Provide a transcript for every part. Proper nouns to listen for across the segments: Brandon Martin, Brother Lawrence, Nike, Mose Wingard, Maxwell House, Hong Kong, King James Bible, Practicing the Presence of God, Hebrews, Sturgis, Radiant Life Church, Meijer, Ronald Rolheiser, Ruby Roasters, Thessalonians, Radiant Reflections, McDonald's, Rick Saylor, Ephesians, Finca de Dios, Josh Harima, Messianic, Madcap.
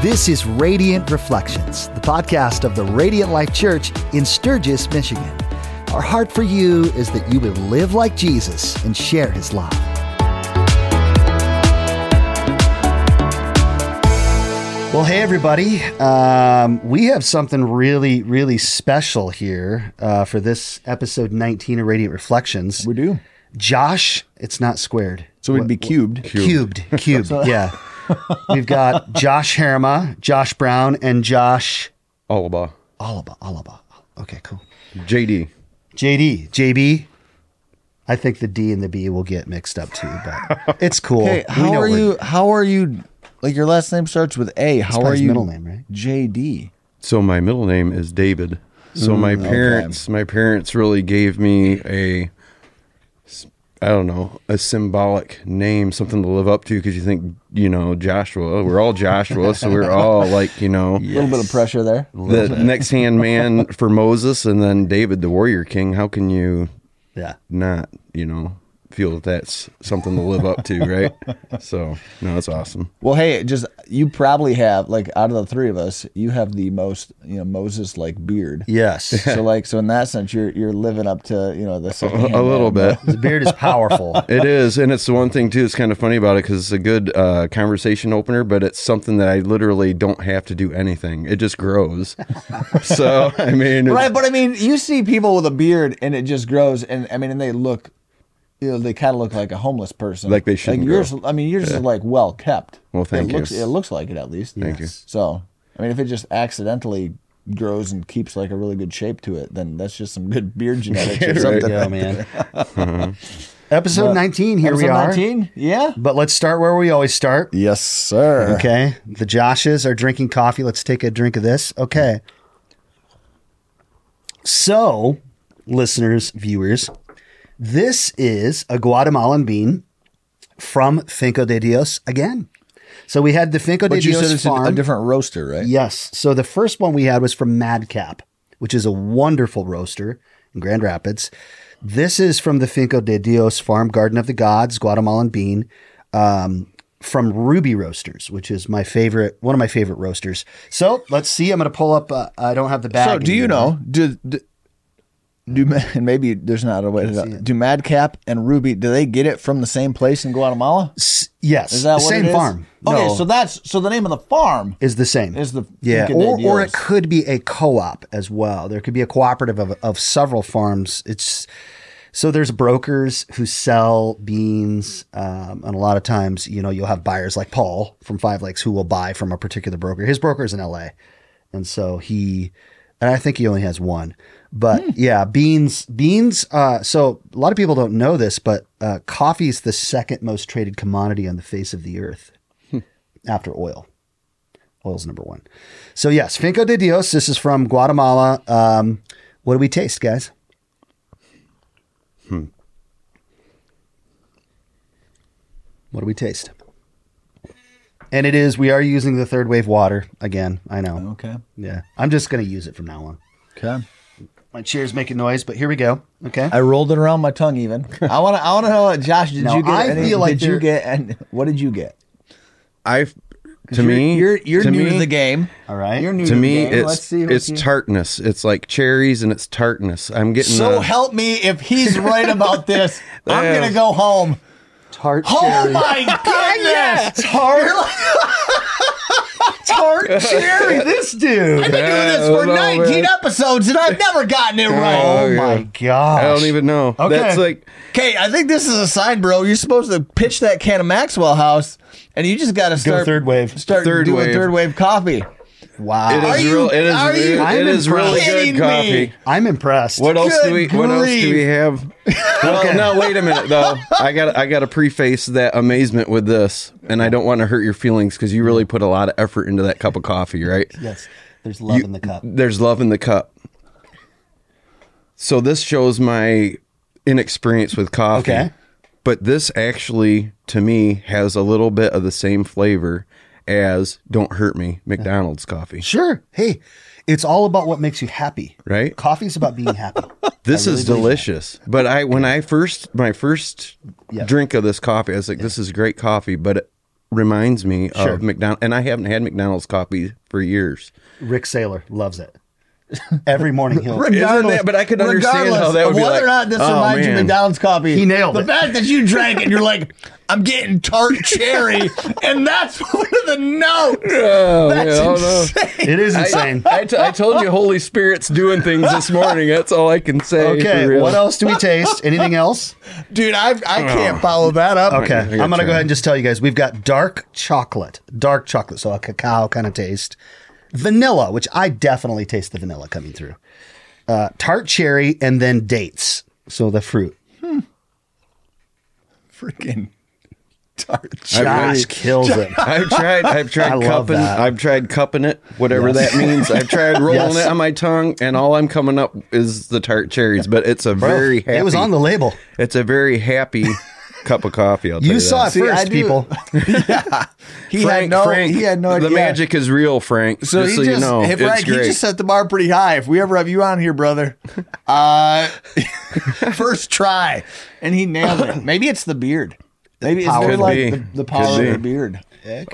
This is Radiant Reflections, the podcast of the Radiant Life Church in Sturgis, Michigan. Our heart for you is that you would live like Jesus and share his love. Well, hey, everybody. We have something really, really special here for this episode 19 of Radiant Reflections. We do. Josh, it's not squared. So it'd be cubed. Cubed, yeah. We've got Josh Harima, Josh Brown, and Josh... Alaba. Okay, cool. JB. I think the D and the B will get mixed up too, but it's cool. Hey, how are you... Like your last name starts with A. How are you? Middle name, right? JD. So my middle name is David. So my parents really gave me a symbolic name, something to live up to. Because you think, Joshua, we're all Joshua. So we're all like, yes. A little bit of pressure there. The next hand man for Moses, and then David, the warrior king. How can you not, feel that that's something to live up to, right? So, no, that's awesome. Well, hey, you probably have, out of the three of us, you have the most, Moses-like beard. Yes. So in that sense, you're living up to, the second a little bit. The beard is powerful. It is, and it's the one thing, too, it's kind of funny about it, because it's a good conversation opener, but it's something that I literally don't have to do anything. It just grows. So, I mean... Right, but, you see people with a beard, and it just grows, and, they look... they kind of look like a homeless person. Like they shouldn't grow. Yours is well kept. Well, thank you. It looks like it at least. Thank you. So, if it just accidentally grows and keeps a really good shape to it, then that's just some good beard genetics or something. Yeah, man. Uh-huh. Episode 19, here we are. Episode 19, yeah. But let's start where we always start. Yes, sir. Okay. The Joshes are drinking coffee. Let's take a drink of this. Okay. So, listeners, viewers... This is a Guatemalan bean from Finca de Dios again. So we had the Finca de Dios farm. But you said it's a different roaster, right? Yes. So the first one we had was from Madcap, which is a wonderful roaster in Grand Rapids. This is from the Finca de Dios farm, Garden of the Gods, Guatemalan bean, from Ruby Roasters, which is one of my favorite roasters. So let's see. I'm going to pull up. I don't have the bag. So do you know? Maybe there's not a way to go. Do Madcap and Ruby, do they get it from the same place in Guatemala? Yes. Is that the same farm? No. Okay, so the name of the farm is the same. Or it could be a co-op as well. There could be a cooperative of several farms. So there's brokers who sell beans, and a lot of times, you'll have buyers like Paul from Five Lakes who will buy from a particular broker. His broker is in LA. And so I think he only has one. But beans. So a lot of people don't know this, but coffee is the second most traded commodity on the face of the earth after oil. Oil's number one. So yes, Finca de Dios. This is from Guatemala. What do we taste, guys? What do we taste? And we are using the third wave water again. I know. Okay. Yeah. I'm just going to use it from now on. Okay. My chair's making noise, but here we go. Okay. I rolled it around my tongue even. I want to know, Josh, what did you get? You're new to the game. All right. You're new to me, the game. It's tartness. It's like cherries and it's tartness. I'm getting help me if he's right about this. I'm going to go home. Tart cherry. Oh my goodness. Tart cherry, this dude. I've been doing this for 19 episodes and I've never gotten it right. Oh my gosh. I don't even know. Okay. That's okay, I think this is a sign, bro. You're supposed to pitch that can of Maxwell House and you just got to start third wave coffee. Wow. It is really good coffee. I'm impressed. What else do we have? Well, okay. No, wait a minute though. I got to preface that amazement with this, and I don't want to hurt your feelings because you really put a lot of effort into that cup of coffee, right? Yes. There's love in the cup. There's love in the cup. So this shows my inexperience with coffee. Okay. But this actually to me has a little bit of the same flavor as Don't Hurt Me, McDonald's coffee. Sure. Hey, it's all about what makes you happy. Right? Coffee's about being happy. This is delicious. But when I first drink of this coffee, I was like, this is great coffee, but reminds me of McDonald's, and I haven't had McDonald's coffee for years. Rick Saylor loves it. Every morning he'll but I could understand how that would be whether or not this reminds you of McDonald's coffee. He nailed it. The fact that you drank it, you're like, I'm getting tart cherry, and that's one of the notes. Oh, that's insane. It is insane. I told you Holy Spirit's doing things this morning. That's all I can say. Okay, what else do we taste? Anything else? Dude, I can't follow that up. Okay, I'm going to go ahead and just tell you guys. We've got dark chocolate, so a cacao kind of taste. Vanilla, which I definitely taste the vanilla coming through. Tart cherry, and then dates. So the fruit. Freaking tart cherry. Josh kills it. I've tried cupping it, whatever that means. I've tried rolling it on my tongue, and all I'm coming up is the tart cherries. But it's a very happy. It was on the label. It's a very happy cup of coffee. I'll tell you that. Saw it first, people. Yeah. He had no idea. The magic is real, Frank. He just set the bar pretty high. If we ever have you on here, brother, first try, and he nailed it. Maybe it's the beard. Maybe it's the power of the beard. I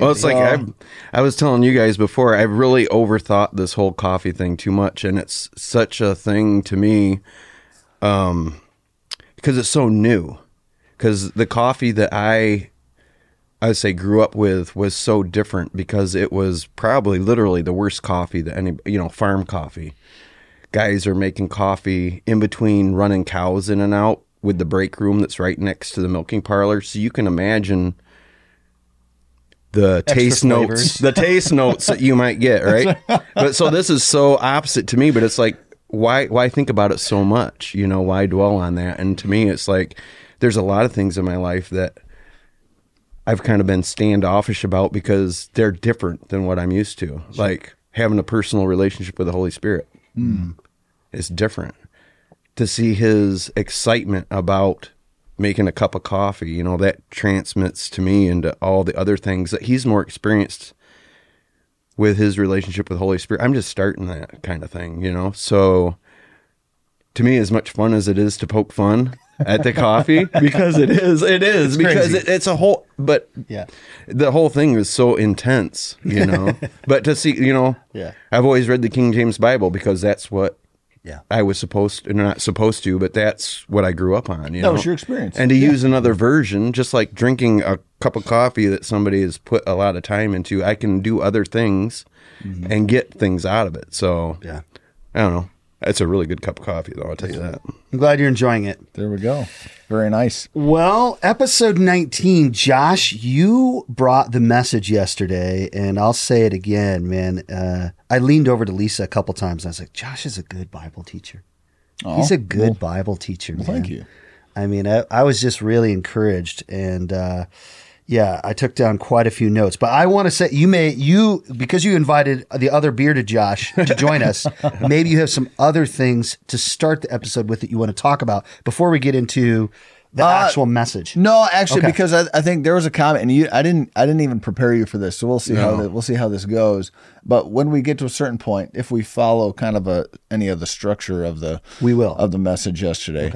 was telling you guys before, I've really overthought this whole coffee thing too much, and it's such a thing to me because it's so new. Because the coffee that I would say grew up with was so different, because it was probably literally the worst coffee that farm coffee. Guys are making coffee in between running cows in and out with the break room that's right next to the milking parlor. So you can imagine the taste notes that you might get, right? But so this is so opposite to me, but it's like, why think about it so much? Why dwell on that? And to me, it's like, there's a lot of things in my life that I've kind of been standoffish about because they're different than what I'm used to. Like having a personal relationship with the Holy Spirit is different. To see his excitement about making a cup of coffee, that transmits to me into all the other things that he's more experienced with his relationship with the Holy Spirit. I'm just starting that kind of thing, So to me, as much fun as it is to poke fun at the coffee, because it's because it's a whole, but the whole thing is so intense, but to see, I've always read the King James Bible because that's what I was not supposed to, but that's what I grew up on. That was your experience. And to use another version, just like drinking a cup of coffee that somebody has put a lot of time into, I can do other things and get things out of it. So I don't know. It's a really good cup of coffee, though, I'll tell you that. I'm glad you're enjoying it. There we go. Very nice. Well, episode 19, Josh, you brought the message yesterday, and I'll say it again, man. I leaned over to Lisa a couple times, and I was like, Josh is a good Bible teacher. Oh, he's a good Bible teacher, man. Thank you. I mean, I was just really encouraged, and I took down quite a few notes, but I want to say because you invited the other bearded Josh to join us, maybe you have some other things to start the episode with that you want to talk about before we get into the actual message. No, actually, because I think there was a comment, and I didn't even prepare you for this, so we'll see we'll see how this goes. But when we get to a certain point, if we follow kind of any of the structure of the message yesterday,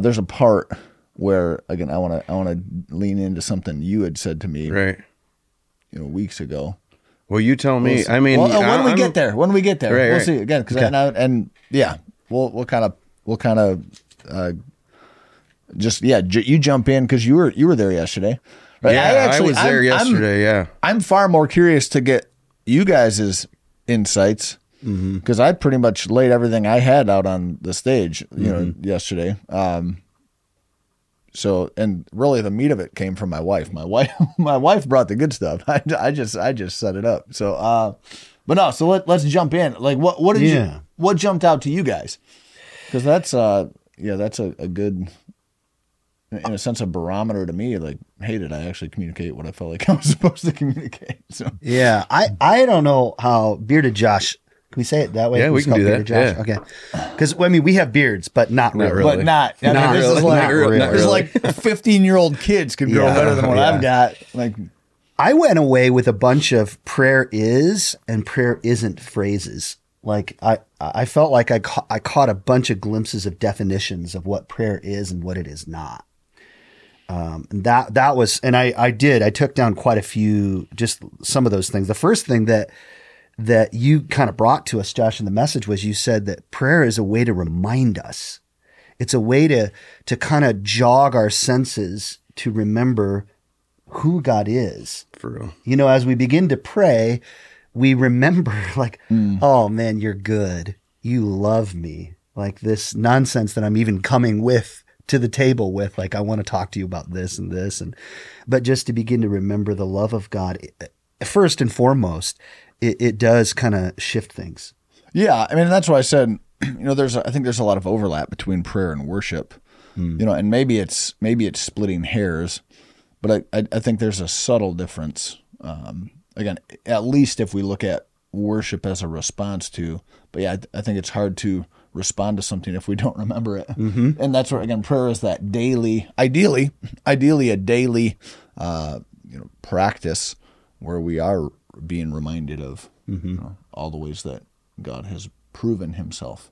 there's a part where, again, I want to lean into something you had said to me, right? Weeks ago. Well, you tell me. We'll when we get there, right, we'll see again. Because you jump in because you were there yesterday, right? Yeah, I was there yesterday. I'm far more curious to get you guys' insights. Because I pretty much laid everything I had out on the stage, yesterday. So, and really the meat of it came from my wife. My wife brought the good stuff. I just set it up. So, but no, so let's jump in. Like what jumped out to you guys? Cause that's a good, in a sense, a barometer to me. Like, hey, did I actually communicate what I felt like I was supposed to communicate? So, yeah, I don't know how bearded Josh. Can we say it that way? Yeah, we can do that. Josh? Yeah. Okay. Because, we have beards, but not really. But not. I mean, not this really. Is like, not really. This is like 15-year-old kids can grow better than what I've got. Like, I went away with a bunch of prayer is and prayer isn't phrases. Like, I felt like I caught a bunch of glimpses of definitions of what prayer is and what it is not. And I took down quite a few, just some of those things. The first thing that you kind of brought to us, Josh, in the message was you said that prayer is a way to remind us. It's a way to kind of jog our senses to remember who God is. For real. You know, as we begin to pray, we remember like, oh man, you're good. You love me. Like this nonsense that I'm even coming with to the table with, like, I want to talk to you about this and this. But just to begin to remember the love of God, first and foremost, it does kind of shift things. Yeah. I mean, that's why I said, you know, I think there's a lot of overlap between prayer and worship, you know, and maybe it's splitting hairs, but I think there's a subtle difference. Again, at least if we look at worship as a response to, but yeah, I think it's hard to respond to something if we don't remember it. Mm-hmm. And that's where, again, prayer is that daily, ideally a daily, practice where we are being reminded of all the ways that God has proven himself.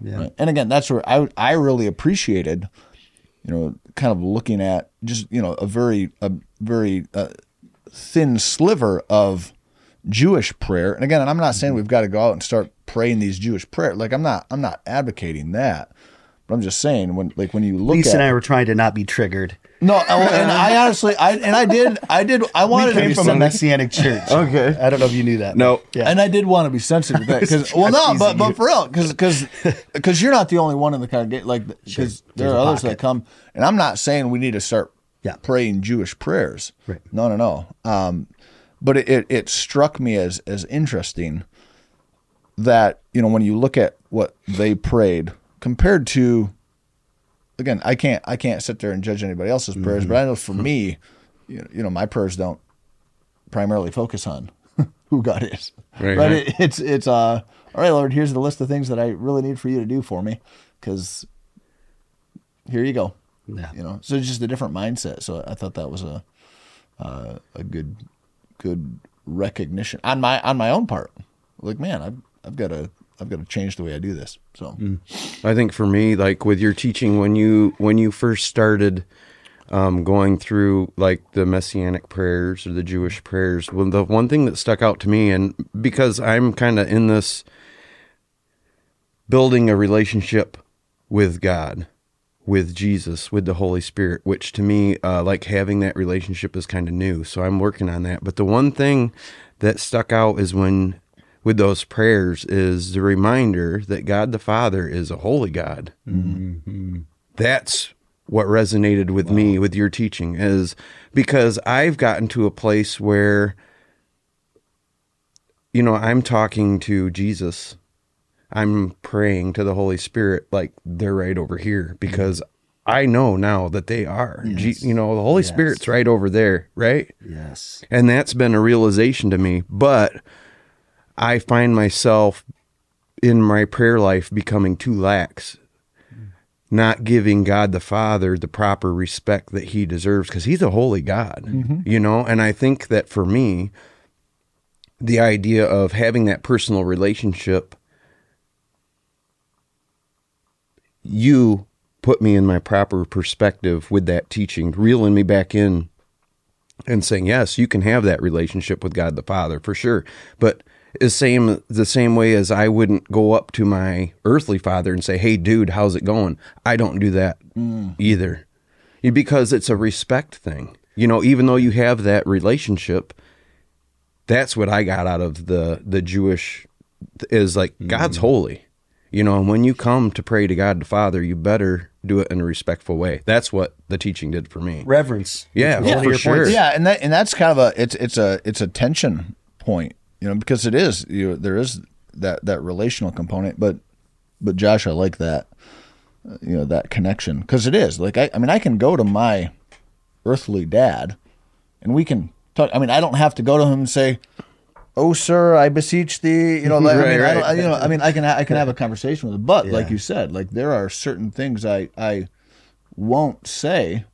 Yeah. Right? And again, that's where I really appreciated, you know, kind of looking at just, you know, a very thin sliver of Jewish prayer. And again, I'm not saying we've got to go out and start praying these Jewish prayers. Like I'm not advocating that, but I'm just saying when you look at Lisa and I were trying to not be triggered. No, and I honestly, I did. I wanted to be from a Messianic church. Okay, I don't know if you knew that. No, yeah. And I did want to be sensitive to that but for real, because you're not the only one in the congregation. Like, because there are others that come, and I'm not saying we need to start praying Jewish prayers. Right. No. But it struck me as interesting that, you know, when you look at what they prayed compared to, again, I can't sit there and judge anybody else's prayers, but I know for me, you know, my prayers don't primarily focus on who God is. Right? It's all right, Lord, here's the list of things that I really need for you to do for me, because here you go. Yeah. You know, so it's just a different mindset. So I thought that was a good recognition on my own part. Like, man, I've got to change the way I do this. So I think for me, like with your teaching, when you first started going through like the Messianic prayers or the Jewish prayers, well, the one thing that stuck out to me, and because I'm kind of in this building a relationship with God, with Jesus, with the Holy Spirit, which to me, like having that relationship is kind of new. So I'm working on that. But the one thing that stuck out is with those prayers is the reminder that God the Father is a holy God. Mm-hmm. That's what resonated with me, with your teaching, is because I've gotten to a place where, you know, I'm talking to Jesus, I'm praying to the Holy Spirit, like they're right over here, because I know now that they are. Yes. You know, the Holy Spirit's right over there, right? Yes. And that's been a realization to me. But I find myself in my prayer life becoming too lax, not giving God the Father the proper respect that he deserves, because he's a holy God, you know? And I think that for me, the idea of having that personal relationship, you put me in my proper perspective with that teaching, reeling me back in and saying, yes, you can have that relationship with God the Father for sure. But the same way as I wouldn't go up to my earthly father and say, hey, dude, how's it going? I don't do that either, because it's a respect thing. You know, even though you have that relationship, that's what I got out of the Jewish is like God's holy. You know, and when you come to pray to God the Father, you better do it in a respectful way. That's what the teaching did for me. Reverence. Yeah, for sure. Points. Yeah, and that's kind of it's a tension point, you know, because it is, you know, there is that relational component, but Josh, I like that, you know, that connection, because it is like I mean I can go to my earthly dad, and we can talk. I mean, I don't have to go to him and say, oh, sir, I beseech thee. You know, like, I can have a conversation with him, but like you said, like there are certain things I won't say,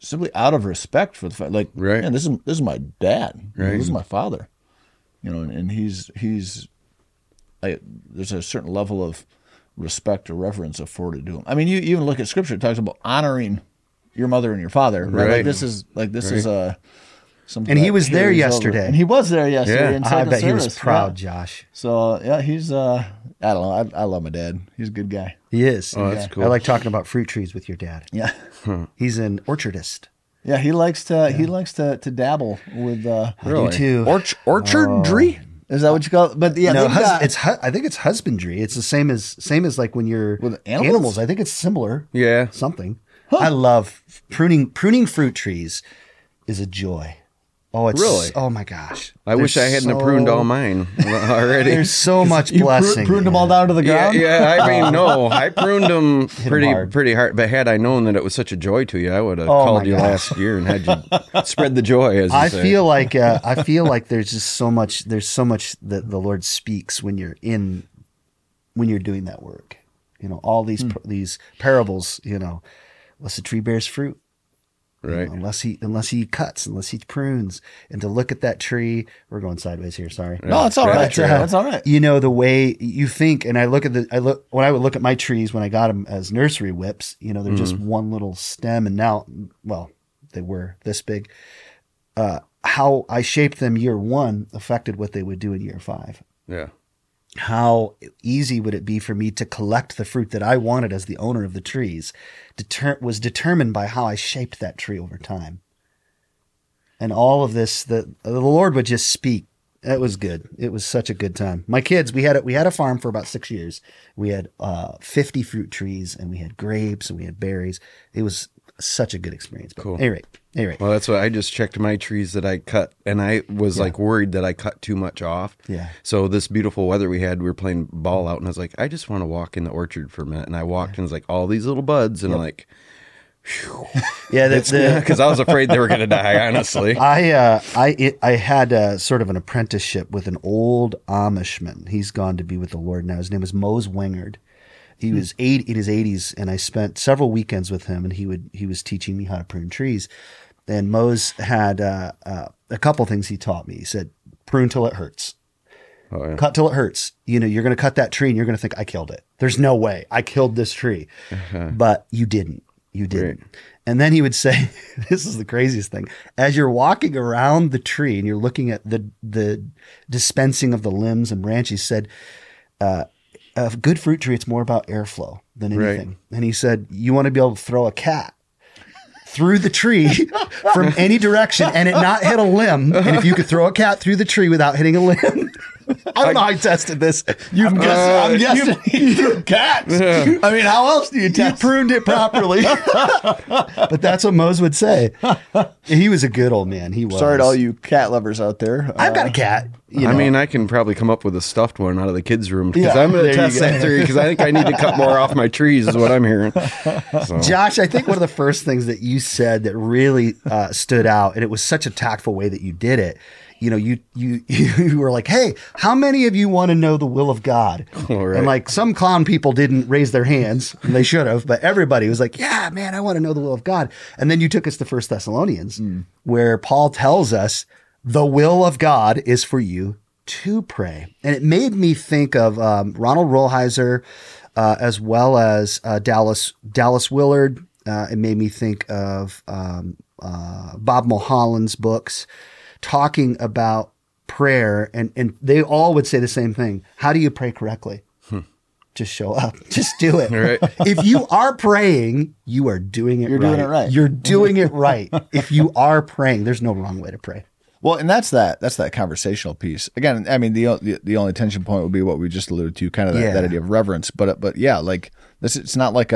simply out of respect for the fact, like, man, this is my dad, this is my father, you know, and he's there's a certain level of respect or reverence afforded to him. I mean, you even look at Scripture; it talks about honoring your mother and your father, right? Like this is a some. And he was there yesterday. And he was there yesterday. Yeah. I bet he was proud, Josh. So yeah, he's. I don't know. I love my dad. He's a good guy. He is. Oh, that's cool. I like talking about fruit trees with your dad. Yeah, he's an orchardist. Yeah, he likes to he likes to dabble with really? I do too. Orchardry? Is that what you call it? But yeah, no, I think it's husbandry. It's the same as like when you're with animals. I think it's similar. Yeah, something. Huh. I love pruning fruit trees. Is a joy. Oh, it's really? Oh my gosh! I wish I hadn't pruned all mine already. There's so much blessing. You pruned them all down to the ground. Yeah, I mean, no, I pruned them pretty hard. But had I known that it was such a joy to you, I would have called you last year and had you spread the joy. As I say. I feel like there's just so much. There's so much that the Lord speaks when you're doing that work. You know, all these parables. You know, unless the tree bears fruit. Right. You know, unless he cuts, unless he prunes, and to look at that tree, we're going sideways here. Sorry. Yeah. No, it's all right. That's all right. You know the way you think, and I would look at my trees when I got them as nursery whips. You know, they're just one little stem, and now, well, they were this big. How I shaped them year one affected what they would do in year five. Yeah. How easy would it be for me to collect the fruit that I wanted as the owner of the trees was determined by how I shaped that tree over time. And all of this, the Lord would just speak. It was good. It was such a good time. My kids, we had a farm for about 6 years. We had 50 fruit trees, and we had grapes, and we had berries. It was such a good experience. But cool. Anyway. Well, that's why I just checked my trees that I cut, and I was like worried that I cut too much off. Yeah. So this beautiful weather we had, we were playing ball out, and I was like, I just want to walk in the orchard for a minute. And I walked, and it's like all these little buds, and I'm like, whew. Yeah, that's because I was afraid they were going to die. Honestly, I had a sort of an apprenticeship with an old Amishman. He's gone to be with the Lord now. His name is Mose Wingard. He was in his 80s, and I spent several weekends with him, and he was teaching me how to prune trees. And Mose had a couple things he taught me. He said, prune till it hurts. Oh, yeah. Cut till it hurts. You know, you're going to cut that tree, and you're going to think, I killed it. There's no way. I killed this tree. Uh-huh. But you didn't. You didn't. Great. And then he would say, this is the craziest thing. As you're walking around the tree, and you're looking at the dispensing of the limbs and branches, he said, a good fruit tree, it's more about airflow than anything. Right. And he said, you want to be able to throw a cat through the tree from any direction and it not hit a limb. And if you could throw a cat through the tree without hitting a limb. I don't know how I tested this. I'm guessing you threw cats. Yeah. I mean, how else do you test? You pruned it properly. But that's what Mose would say. He was a good old man. He was. Sorry to all you cat lovers out there. I've got a cat. You know. I mean, I can probably come up with a stuffed one out of the kids' room because I'm going to test that theory because I think I need to cut more off my trees is what I'm hearing. So. Josh, I think one of the first things that you said that really stood out, and it was such a tactful way that you did it, you know, you were like, hey, how many of you want to know the will of God? All right. And like some clown people didn't raise their hands, and they should have, but everybody was like, yeah, man, I want to know the will of God. And then you took us to 1 Thessalonians where Paul tells us the will of God is for you to pray. And it made me think of Ronald Rolheiser as well as Dallas Willard. It made me think of Bob Mulholland's books. Talking about prayer, and they all would say the same thing. How do you pray correctly? Just show up. Just do it. Right. If you are praying, you are doing it right. You're doing it right. You're doing it right. If you are praying, there's no wrong way to pray. Well, and that's that conversational piece. Again, I mean, the only tension point would be what we just alluded to, kind of that idea of reverence. But yeah, like this, it's not like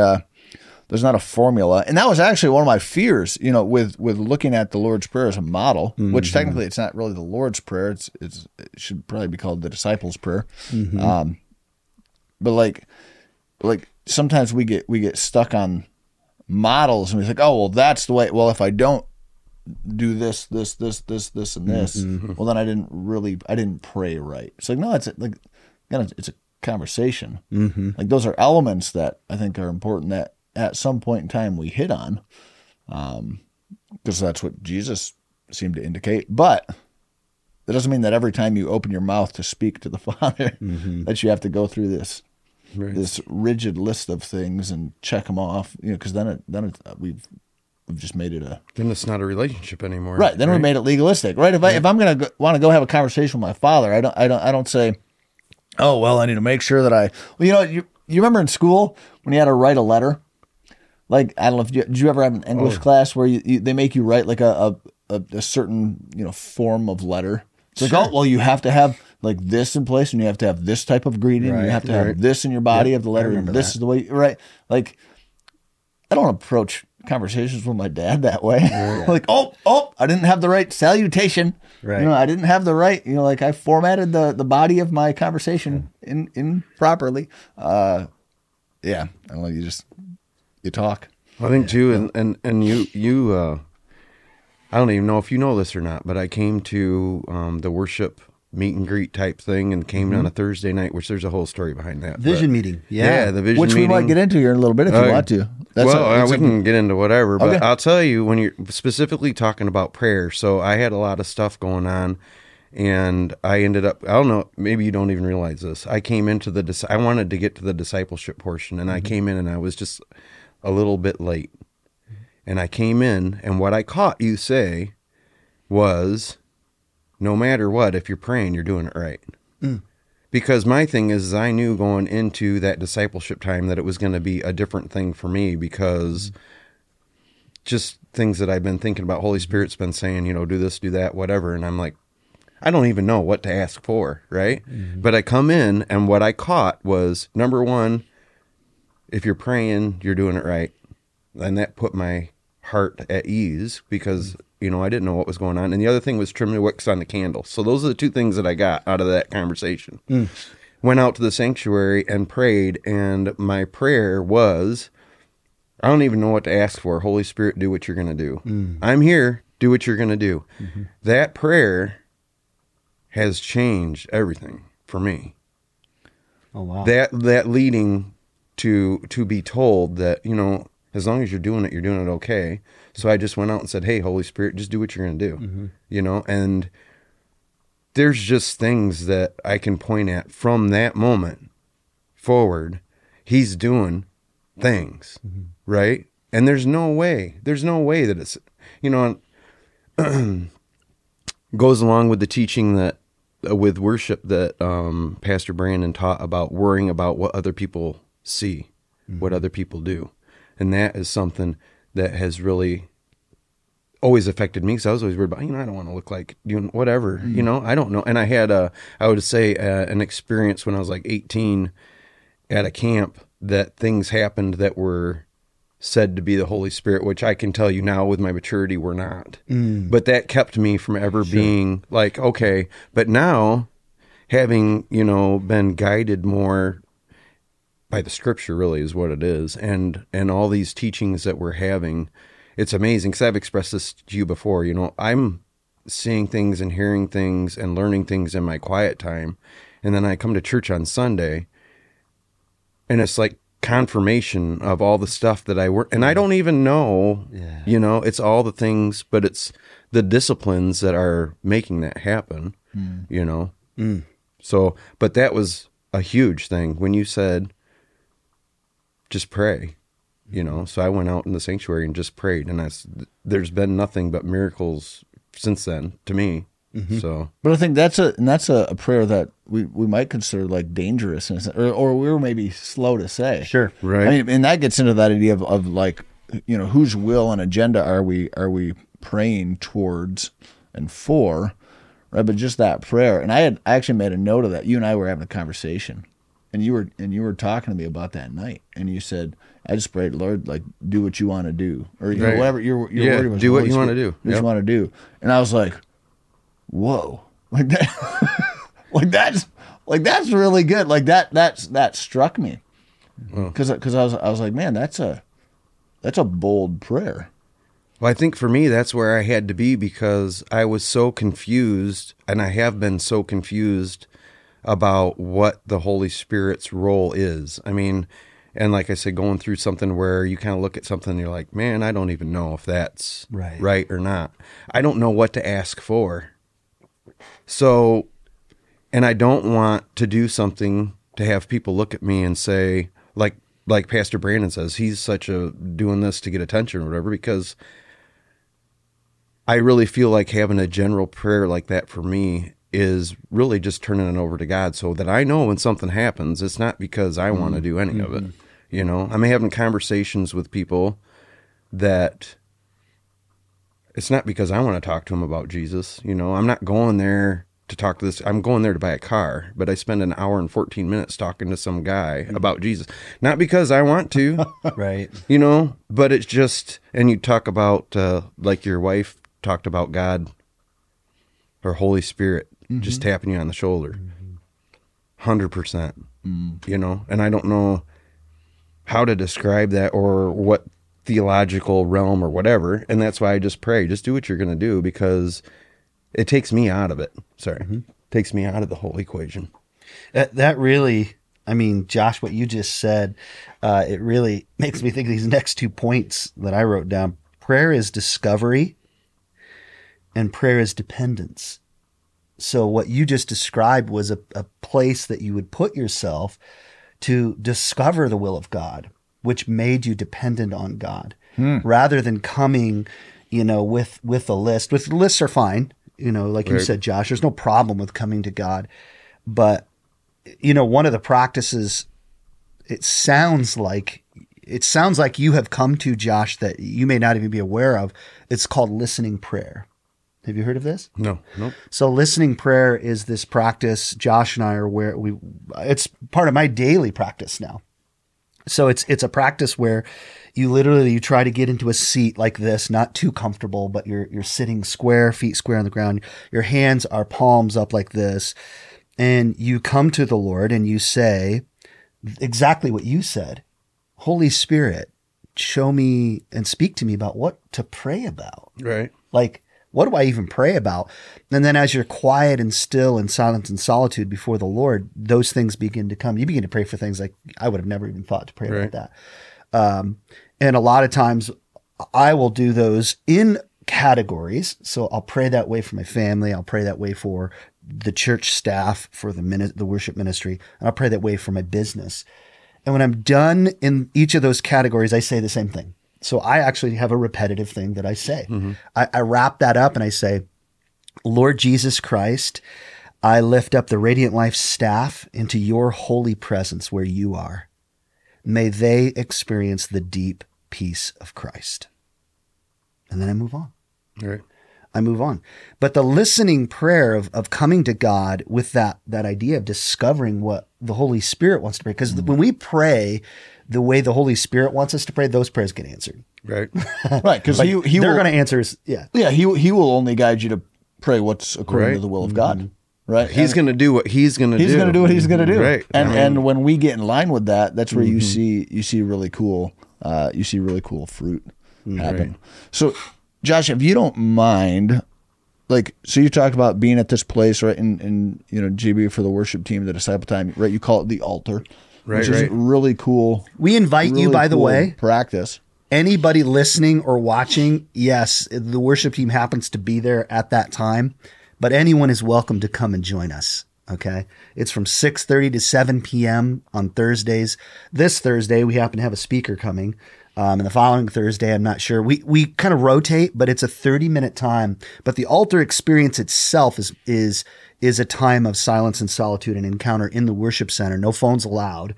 there's not a formula. And that was actually one of my fears, you know, with looking at the Lord's Prayer as a model, which technically it's not really the Lord's Prayer. It should probably be called the Disciples' Prayer. Mm-hmm. But like sometimes we get stuck on models and we're like, oh, well, that's the way. Well, if I don't do this, and this, well, then I didn't pray right. It's like, no, it's like, again, it's a conversation. Mm-hmm. Like those are elements that I think are important that, at some point in time we hit on, because that's what Jesus seemed to indicate. But that doesn't mean that every time you open your mouth to speak to the Father that you have to go through this rigid list of things and check them off, you know, because then we've We've just made it a... Then it's not a relationship anymore. Right. Then we made it legalistic, right? If I'm going to want to go have a conversation with my father, I don't say, oh, well, I need to make sure that I... Well, you know, you remember in school when you had to write a letter? Like, I don't know, did you ever have an English class where they make you write like a certain, you know, form of letter? It's like, oh, well, you have to have like this in place, and you have to have this type of greeting, and you have to have this in your body of the letter, and this is the way, right? Like, I don't approach conversations with my dad that way. Yeah. Like, oh, I didn't have the right salutation. Right. You know, I didn't have the right, you know, like I formatted the body of my conversation in properly. Yeah. I don't know. You talk. I think too. And you, I don't even know if you know this or not, but I came to, the worship meet and greet type thing and came on a Thursday night, which there's a whole story behind that. Vision meeting. Yeah, the vision meeting. Which we might get into here in a little bit if you want to. We can get into whatever, but I'll tell you, when you're specifically talking about prayer, so I had a lot of stuff going on, and I ended up, I don't know, maybe you don't even realize this. I came into I wanted to get to the discipleship portion, and I came in and I was just a little bit late. And I came in, and what I caught you say was... No matter what, if you're praying, you're doing it right. Mm. Because my thing is I knew going into that discipleship time that it was going to be a different thing for me because just things that I've been thinking about, Holy Spirit's been saying, you know, do this, do that, whatever. And I'm like, I don't even know what to ask for, right? Mm-hmm. But I come in, and what I caught was, number one, if you're praying, you're doing it right. And that put my heart at ease because... You know, I didn't know what was going on. And the other thing was trim the wicks on the candle. So those are the two things that I got out of that conversation. Mm. Went out to the sanctuary and prayed. And my prayer was, I don't even know what to ask for. Holy Spirit, do what you're going to do. Mm. I'm here. Do what you're going to do. Mm-hmm. That prayer has changed everything for me. Oh, wow. That leading to be told that, you know, as long as you're doing it okay. So I just went out and said, hey, Holy Spirit, just do what you're going to do, you know? And there's just things that I can point at from that moment forward. He's doing things, right? And there's no way that it's, you know, goes along with the teaching that, with worship that Pastor Brandon taught about worrying about what other people see, what other people do. And that is something that has really always affected me because I was always worried about, you know, I don't want to look like doing whatever, you know, I don't know. And I had an experience when I was like 18 at a camp that things happened that were said to be the Holy Spirit, which I can tell you now with my maturity were not. Mm. But that kept me from ever being like, okay. But now having, you know, been guided more by the scripture really is what it is. And all these teachings that we're having, it's amazing. Cause I've expressed this to you before, you know, I'm seeing things and hearing things and learning things in my quiet time. And then I come to church on Sunday and it's like confirmation of all the stuff that I work. And I don't even know, you know, it's all the things, but it's the disciplines that are making that happen, you know? Mm. So, but that was a huge thing when you said, just pray, you know? So I went out in the sanctuary and just prayed. And there's been nothing but miracles since then to me. Mm-hmm. So, but I think that's a prayer that we might consider like dangerous or we were maybe slow to say. Sure. Right. I mean, and that gets into that idea of like, you know, whose will and agenda are we praying towards and for, right? But just that prayer. And I actually made a note of that. You and I were having a conversation. And you were talking to me about that night, and you said, "I just prayed, Lord, like do what you want to do, or you know, whatever your word was, do what you want to do, what you want to do." And I was like, "Whoa, like that, like that's really good. Like that struck me, because I was like, man, that's a bold prayer." Well, I think for me, that's where I had to be because I was so confused, and I have been so confused about what the Holy Spirit's role is. I mean, and like I said, going through something where you kind of look at something and you're like, man, I don't even know if that's right or not. I don't know what to ask for. So, and I don't want to do something to have people look at me and say, like like Pastor Brandon says, he's such a doing this to get attention or whatever, because I really feel like having a general prayer like that for me is really just turning it over to God, so that I know when something happens, it's not because I want to do any of it. You know, I'm having conversations with people that it's not because I want to talk to them about Jesus. You know, I'm not going there to talk to this. I'm going there to buy a car, but I spend an hour and 14 minutes talking to some guy about Jesus, not because I want to, right? You know, but it's just, and you talk about, like your wife talked about God or Holy Spirit just tapping you on the shoulder, 100%, you know, and I don't know how to describe that or what theological realm or whatever. And that's why I just pray, just do what you're going to do, because it takes me out of it. Takes me out of the whole equation. That really, I mean, Josh, what you just said, it really makes me think of these next 2 points that I wrote down. Prayer is discovery and prayer is dependence. So what you just described was a place that you would put yourself to discover the will of God, which made you dependent on God, rather than coming, you know, with a list. With lists are fine, you know, like you said, Josh, there's no problem with coming to God. But, you know, one of the practices, it sounds like you have come to, Josh, that you may not even be aware of. It's called listening prayer. Have you heard of this? No. Nope. So listening prayer is this practice. Josh and I are it's part of my daily practice now. So it's a practice where you try to get into a seat like this, not too comfortable, but you're sitting square, feet square on the ground. Your hands are palms up like this, and you come to the Lord and you say exactly what you said. Holy Spirit, show me and speak to me about what to pray about. Right. Like, what do I even pray about? And then as you're quiet and still in silence and solitude before the Lord, those things begin to come. You begin to pray for things like I would have never even thought to pray about that. And a lot of times I will do those in categories. So I'll pray that way for my family. I'll pray that way for the church staff, for the worship ministry. And I'll pray that way for my business. And when I'm done in each of those categories, I say the same thing. So I actually have a repetitive thing that I say. I wrap that up and I say, Lord Jesus Christ, I lift up the Radiant Life staff into your holy presence where you are. May they experience the deep peace of Christ. And then I move on. Right. I move on. But the listening prayer of coming to God with that idea of discovering what the Holy Spirit wants to pray. Because when we pray the way the Holy Spirit wants us to pray, those prayers get answered. Right. Right. Because like they're going to answer. Yeah. Yeah. He will only guide you to pray what's according to the will of God. Right. He's going to do what he's going to do. He's going to do what he's going to do. Right. And and when we get in line with that, that's where you see really cool fruit happen. Right. So Josh, if you don't mind, like, so you talked about being at this place, right? And you know, GB for the worship team, the disciple time, right? You call it the altar. Right, which is really cool. We invite you, by the way. Practice. Anybody listening or watching, yes, the worship team happens to be there at that time, but anyone is welcome to come and join us. Okay, it's from 6:30 to 7 p.m. on Thursdays. This Thursday, we happen to have a speaker coming, and the following Thursday, I'm not sure. We kind of rotate, but it's a 30-minute time. But the altar experience itself is a time of silence and solitude and encounter in the worship center. No phones allowed,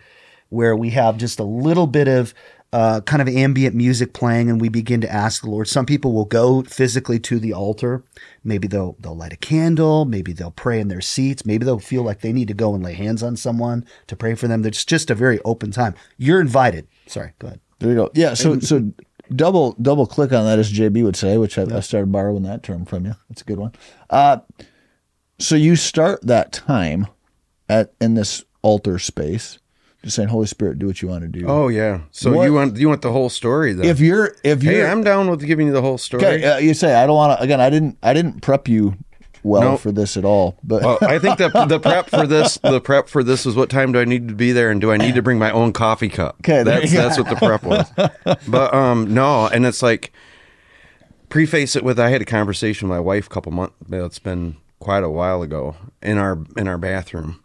where we have just a little bit of kind of ambient music playing, and we begin to ask the Lord. Some people will go physically to the altar. Maybe they'll light a candle. Maybe they'll pray in their seats. Maybe they'll feel like they need to go and lay hands on someone to pray for them. It's just a very open time. You're invited. Sorry, go ahead. There you go. Yeah, so double click on that, as JB would say, which I started borrowing that term from you. That's a good one. So you start that time in this altar space, just saying, Holy Spirit, do what you want to do. Oh yeah. So you want the whole story though. If you're, hey, I'm down with giving you the whole story. Okay, you say I don't want to. Again, I didn't prep you well for this at all. But I think the prep for this was, what time do I need to be there, and do I need to bring my own coffee cup? Okay, that's what the prep was. But no, and it's like, preface it with, I had a conversation with my wife a couple months. It's been quite a while ago in our bathroom,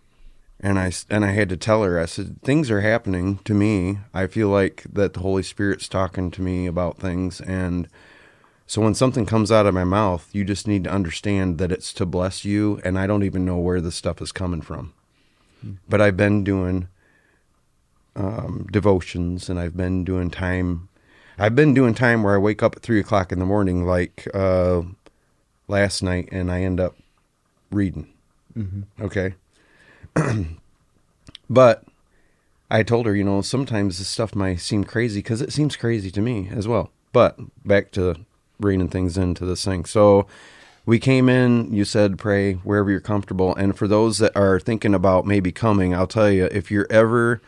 And I had to tell her, I said, things are happening to me. I feel like that the Holy Spirit's talking to me about things. And so when something comes out of my mouth, you just need to understand that it's to bless you. And I don't even know where this stuff is coming from. Mm-hmm. But I've been doing devotions, and I've been doing time. I've been doing time where I wake up at 3 o'clock in the morning, like last night, and I end up reading. Mm-hmm. Okay. But I told her, you know, sometimes this stuff might seem crazy because it seems crazy to me as well. But back to bringing things into this thing. So we came in, you said, pray wherever you're comfortable. And for those that are thinking about maybe coming, I'll tell you, if you're ever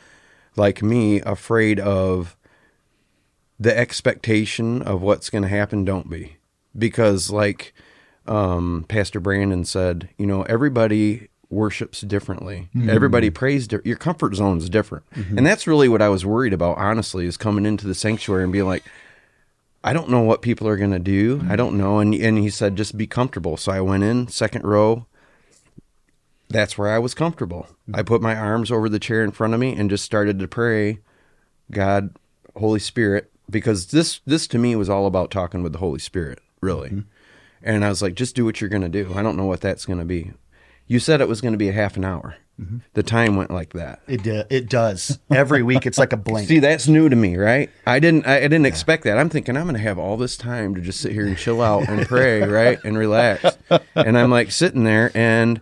like me, afraid of the expectation of what's going to happen, don't be. Because like Pastor Brandon said, you know, everybody worships differently. Mm-hmm. Everybody prays. Your comfort zone is different. Mm-hmm. And that's really what I was worried about, honestly, is coming into the sanctuary and being like, I don't know what people are going to do. Mm-hmm. I don't know. And he said, just be comfortable. So I went in, second row. That's where I was comfortable. Mm-hmm. I put my arms over the chair in front of me and just started to pray, God, Holy Spirit, because this to me was all about talking with the Holy Spirit, really. Mm-hmm. And I was like, just do what you're going to do. I don't know what that's going to be. You said it was going to be a half an hour. Mm-hmm. The time went like that. It does. Every week it's like a blink. See, that's new to me, right? I didn't expect that. I'm thinking I'm going to have all this time to just sit here and chill out and pray, right? And relax. And I'm like sitting there and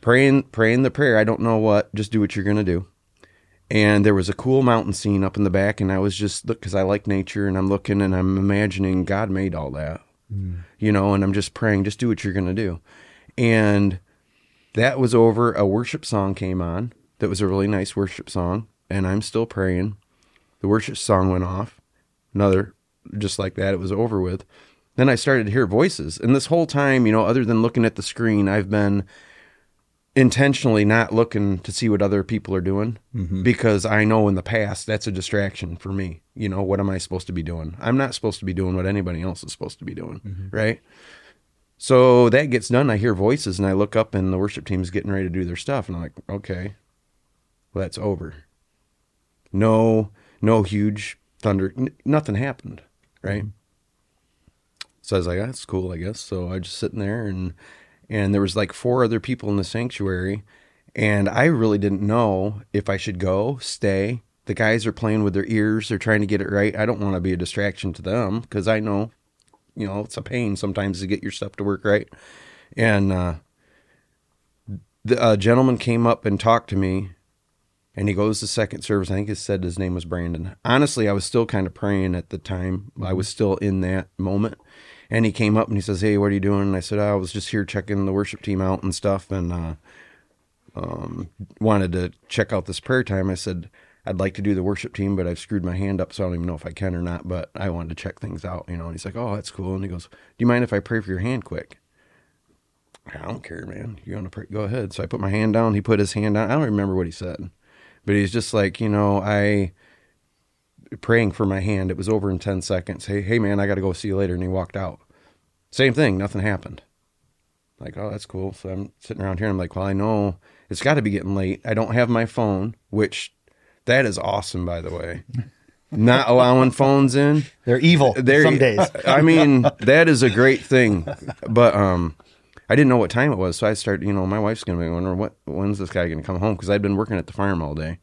praying the prayer. I don't know what, just do what you're going to do. And there was a cool mountain scene up in the back, and I was just because I like nature, and I'm looking and I'm imagining God made all that. Mm. You know, and I'm just praying, just do what you're going to do. And that was over. A worship song came on. That was a really nice worship song. And I'm still praying. The worship song went off. Another, just like that, it was over with. Then I started to hear voices. And this whole time, you know, other than looking at the screen, I've been intentionally not looking to see what other people are doing. Mm-hmm. Because I know in the past, that's a distraction for me. You know, what am I supposed to be doing? I'm not supposed to be doing what anybody else is supposed to be doing. Mm-hmm. Right? So that gets done. I hear voices and I look up and the worship team's getting ready to do their stuff. And I'm like, okay, well, that's over. No huge thunder. Nothing happened. Right. Mm-hmm. So I was like, that's cool, I guess. So I just sitting there and there was like 4 other people in the sanctuary and I really didn't know if I should go, stay. The guys are playing with their ears. They're trying to get it right. I don't want to be a distraction to them because I know, you know, it's a pain sometimes to get your stuff to work right. And the gentleman came up and talked to me, and he goes to second service. I think he said his name was Brandon. Honestly, I was still kind of praying at the time. I was still in that moment. And he came up and he says, hey, what are you doing? And I said, I was just here checking the worship team out and stuff and wanted to check out this prayer time. I said, I'd like to do the worship team, but I've screwed my hand up, so I don't even know if I can or not, but I wanted to check things out, you know. And he's like, oh, that's cool. And he goes, do you mind if I pray for your hand quick? I don't care, man. You want to pray? Go ahead. So I put my hand down. He put his hand down. I don't remember what he said, but he's just like, you know, I praying for my hand. It was over in 10 seconds. Hey, man, I got to go, see you later. And he walked out. Same thing. Nothing happened. Like, oh, that's cool. So I'm sitting around here. And I'm like, well, I know it's got to be getting late. I don't have my phone, which... that is awesome, by the way. Not allowing phones in. They're evil some days. I mean, that is a great thing. But I didn't know what time it was, so I started, you know, my wife's going to be wondering, when's this guy going to come home? Because I'd been working at the farm all day,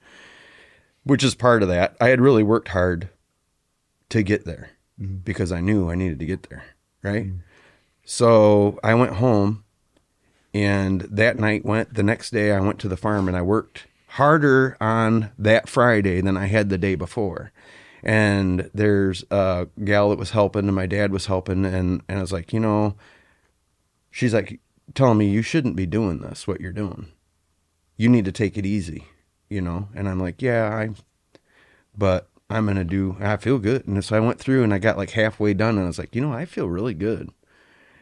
which is part of that. I had really worked hard to get there mm-hmm. because I knew I needed to get there, right? Mm-hmm. So I went home, and that night the next day I went to the farm, and I worked harder on that Friday than I had the day before. And there's a gal that was helping and my dad was helping. And I was like, you know, she's like telling me, you shouldn't be doing this, what you're doing. You need to take it easy, you know? And I'm like, yeah, but I'm going to I feel good. And so I went through and I got like halfway done and I was like, you know, I feel really good.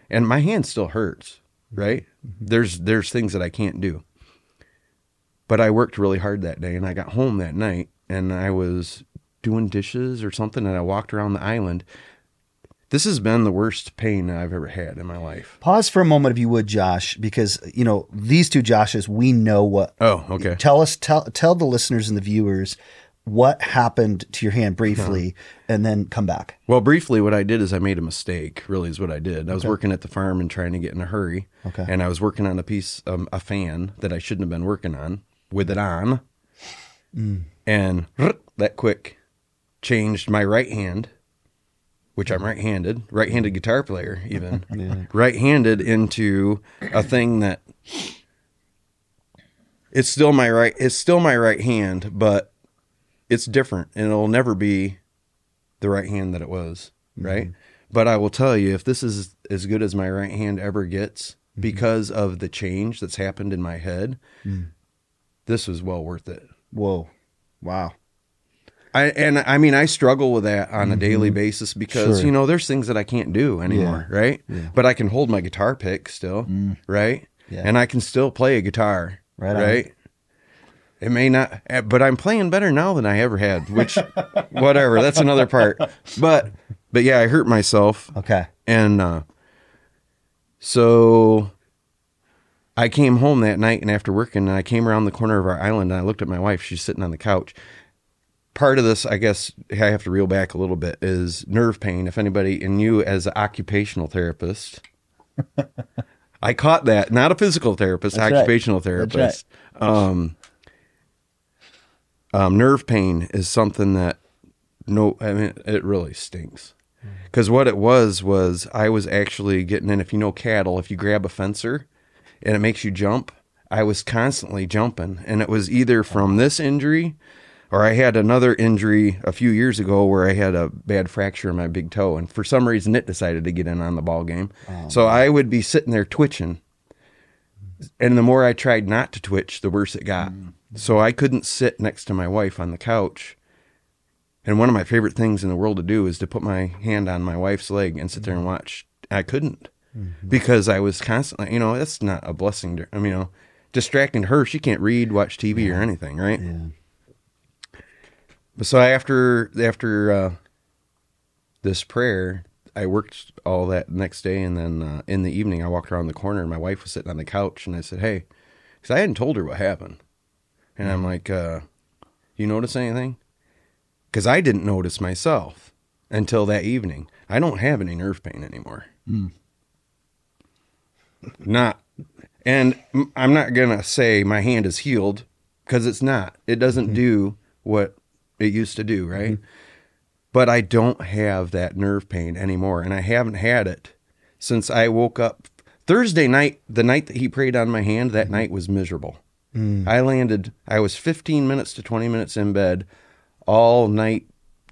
And my hand still hurts, right? Mm-hmm. There's things that I can't do. But I worked really hard that day, and I got home that night, and I was doing dishes or something, and I walked around the island. This has been the worst pain I've ever had in my life. Pause for a moment, if you would, Josh, because, you know, these two Joshes, we know what. Oh, okay. Tell the listeners and the viewers what happened to your hand briefly, and then come back. Well, briefly, what I did is I made a mistake, really is what I did. I was working at the farm and trying to get in a hurry. Okay. And I was working on a piece, a fan that I shouldn't have been working on, with it on. Mm. And that quick changed my right hand, which I'm right-handed guitar player even, yeah. Right-handed into a thing that it's still my right hand, but it's different, and it'll never be the right hand that it was, right? Mm-hmm. But I will tell you, if this is as good as my right hand ever gets, mm-hmm. because of the change that's happened in my head, mm-hmm. this was well worth it. Whoa. Wow. I mean, I struggle with that on a daily basis because, you know, there's things that I can't do anymore, right? Yeah. But I can hold my guitar pick still, right? Yeah. And I can still play a guitar, right? It may not, but I'm playing better now than I ever had, which, whatever, that's another part. But yeah, I hurt myself. Okay. And so I came home that night, and after working, and I came around the corner of our island, and I looked at my wife. She's sitting on the couch. Part of this, I guess, I have to reel back a little bit, is nerve pain. If anybody, and you as an occupational therapist, I caught that. Not a physical therapist, occupational therapist. Right. Nerve pain is something that, it really stinks. Because what it was I was actually getting in, if you know cattle, if you grab a fencer and it makes you jump, I was constantly jumping. And it was either from this injury, or I had another injury a few years ago where I had a bad fracture in my big toe, and for some reason it decided to get in on the ball game. Oh, so man. I would be sitting there twitching, and the more I tried not to twitch, the worse it got. Mm. So I couldn't sit next to my wife on the couch. And one of my favorite things in the world to do is to put my hand on my wife's leg and sit there and watch. I couldn't, because I was constantly, that's not a blessing to, distracting her. She can't read, watch TV or anything, right? Yeah. So after this prayer, I worked all that next day, and then in the evening, I walked around the corner, and my wife was sitting on the couch, and I said, hey, because I hadn't told her what happened. And I'm like, you notice anything? Because I didn't notice myself until that evening. I don't have any nerve pain anymore. Mm. And I'm not going to say my hand is healed, because it's not. It doesn't do what it used to do, right? Mm-hmm. But I don't have that nerve pain anymore, and I haven't had it since I woke up Thursday night. The night that he prayed on my hand, that night was miserable. Mm. I was 15 minutes to 20 minutes in bed all night,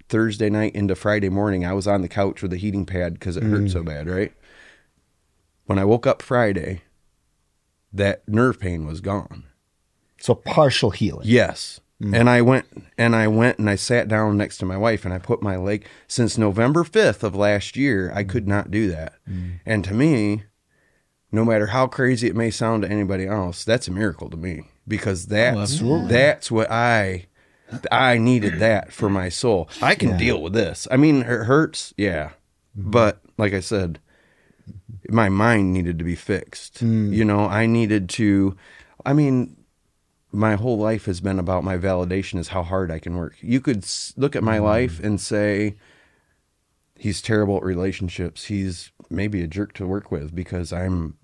Thursday night into Friday morning. I was on the couch with a heating pad because it hurt so bad, right? When I woke up Friday, that nerve pain was gone. So partial healing. Yes. Mm-hmm. And I went and I sat down next to my wife, and I put my leg, since November 5th of last year, I could not do that. Mm-hmm. And to me, no matter how crazy it may sound to anybody else, that's a miracle to me, because that's what I needed that for my soul. I can deal with this. I mean, it hurts. Yeah. But like I said, my mind needed to be fixed. Mm-hmm. My whole life has been about my validation is how hard I can work. You could look at my life and say, he's terrible at relationships. He's maybe a jerk to work with, because I'm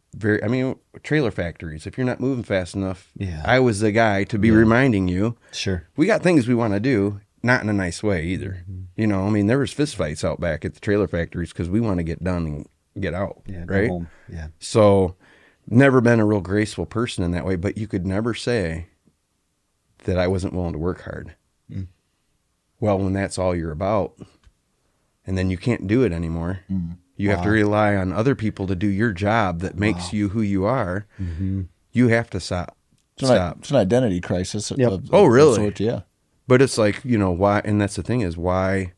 trailer factories. If you're not moving fast enough, I was the guy to be reminding you. Sure. We got things we want to do, not in a nice way either. Mm-hmm. There was fistfights out back at the trailer factories because we want to get done and get out. Yeah, right. Home. Yeah. So never been a real graceful person in that way, but you could never say that I wasn't willing to work hard. Mm. Well, when that's all you're about, and then you can't do it anymore, you have to rely on other people to do your job that makes you who you are. Mm-hmm. You have to stop. It's an identity crisis. Yep. Really? Sort, yeah. But it's like, why? And that's the thing is, why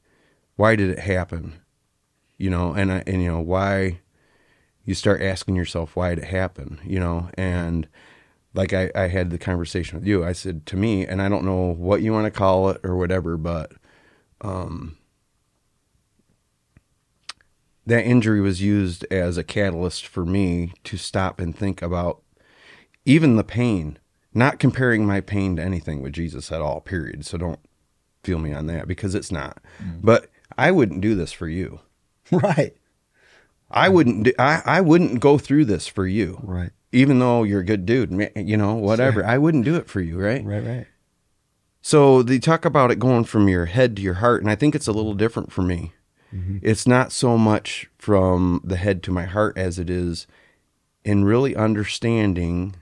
did it happen? Why you start asking yourself, why did it happen? And like I had the conversation with you. I said, to me, and I don't know what you want to call it or whatever, but that injury was used as a catalyst for me to stop and think about even the pain, not comparing my pain to anything with Jesus at all, period. So don't feel me on that, because it's not. Mm. But I wouldn't do this for you. Right. I wouldn't go through this for you. Right. Even though you're a good dude, you know, whatever. Sure. I wouldn't do it for you, right? Right. So they talk about it going from your head to your heart, and I think it's a little different for me. Mm-hmm. It's not so much from the head to my heart as it is in really understanding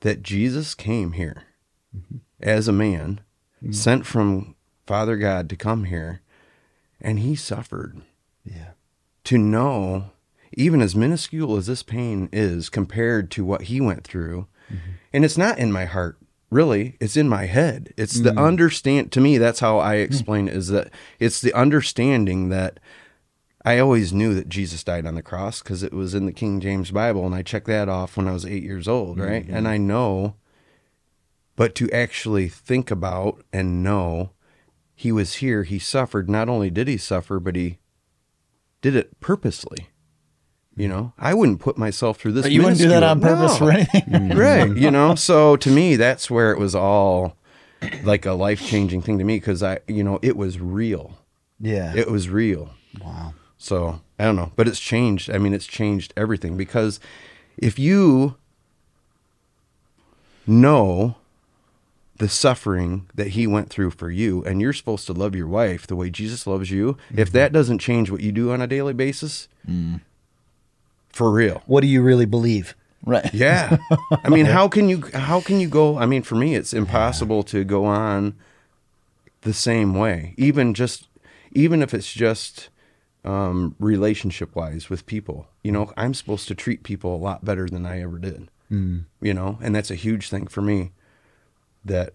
that Jesus came here mm-hmm. as a man, mm-hmm. sent from Father God to come here, and he suffered. Yeah. To know, even as minuscule as this pain is compared to what he went through, mm-hmm. and it's not in my heart, really, it's in my head. It's mm-hmm. the understand, to me, that's how I explain it, is that it's the understanding that I always knew that Jesus died on the cross because it was in the King James Bible, and I checked that off when I was 8 years old, right? Mm-hmm. And I know, but to actually think about and know he was here, he suffered. Not only did he suffer, but he did it purposely. You know, I wouldn't put myself through this. But you wouldn't do that on purpose for anything. Right. You know, so to me, that's where it was all like a life-changing thing to me because I, you know, it was real. Yeah. It was real. Wow. So I don't know, but it's changed. I mean, it's changed everything because if you know the suffering that he went through for you, and you're supposed to love your wife the way Jesus loves you, mm-hmm. if that doesn't change what you do on a daily basis, for real. What do you really believe? Right. Yeah. I mean, how can you go? I mean, for me, it's impossible to go on the same way, even if it's just relationship wise with people, you know, I'm supposed to treat people a lot better than I ever did, you know, and that's a huge thing for me that,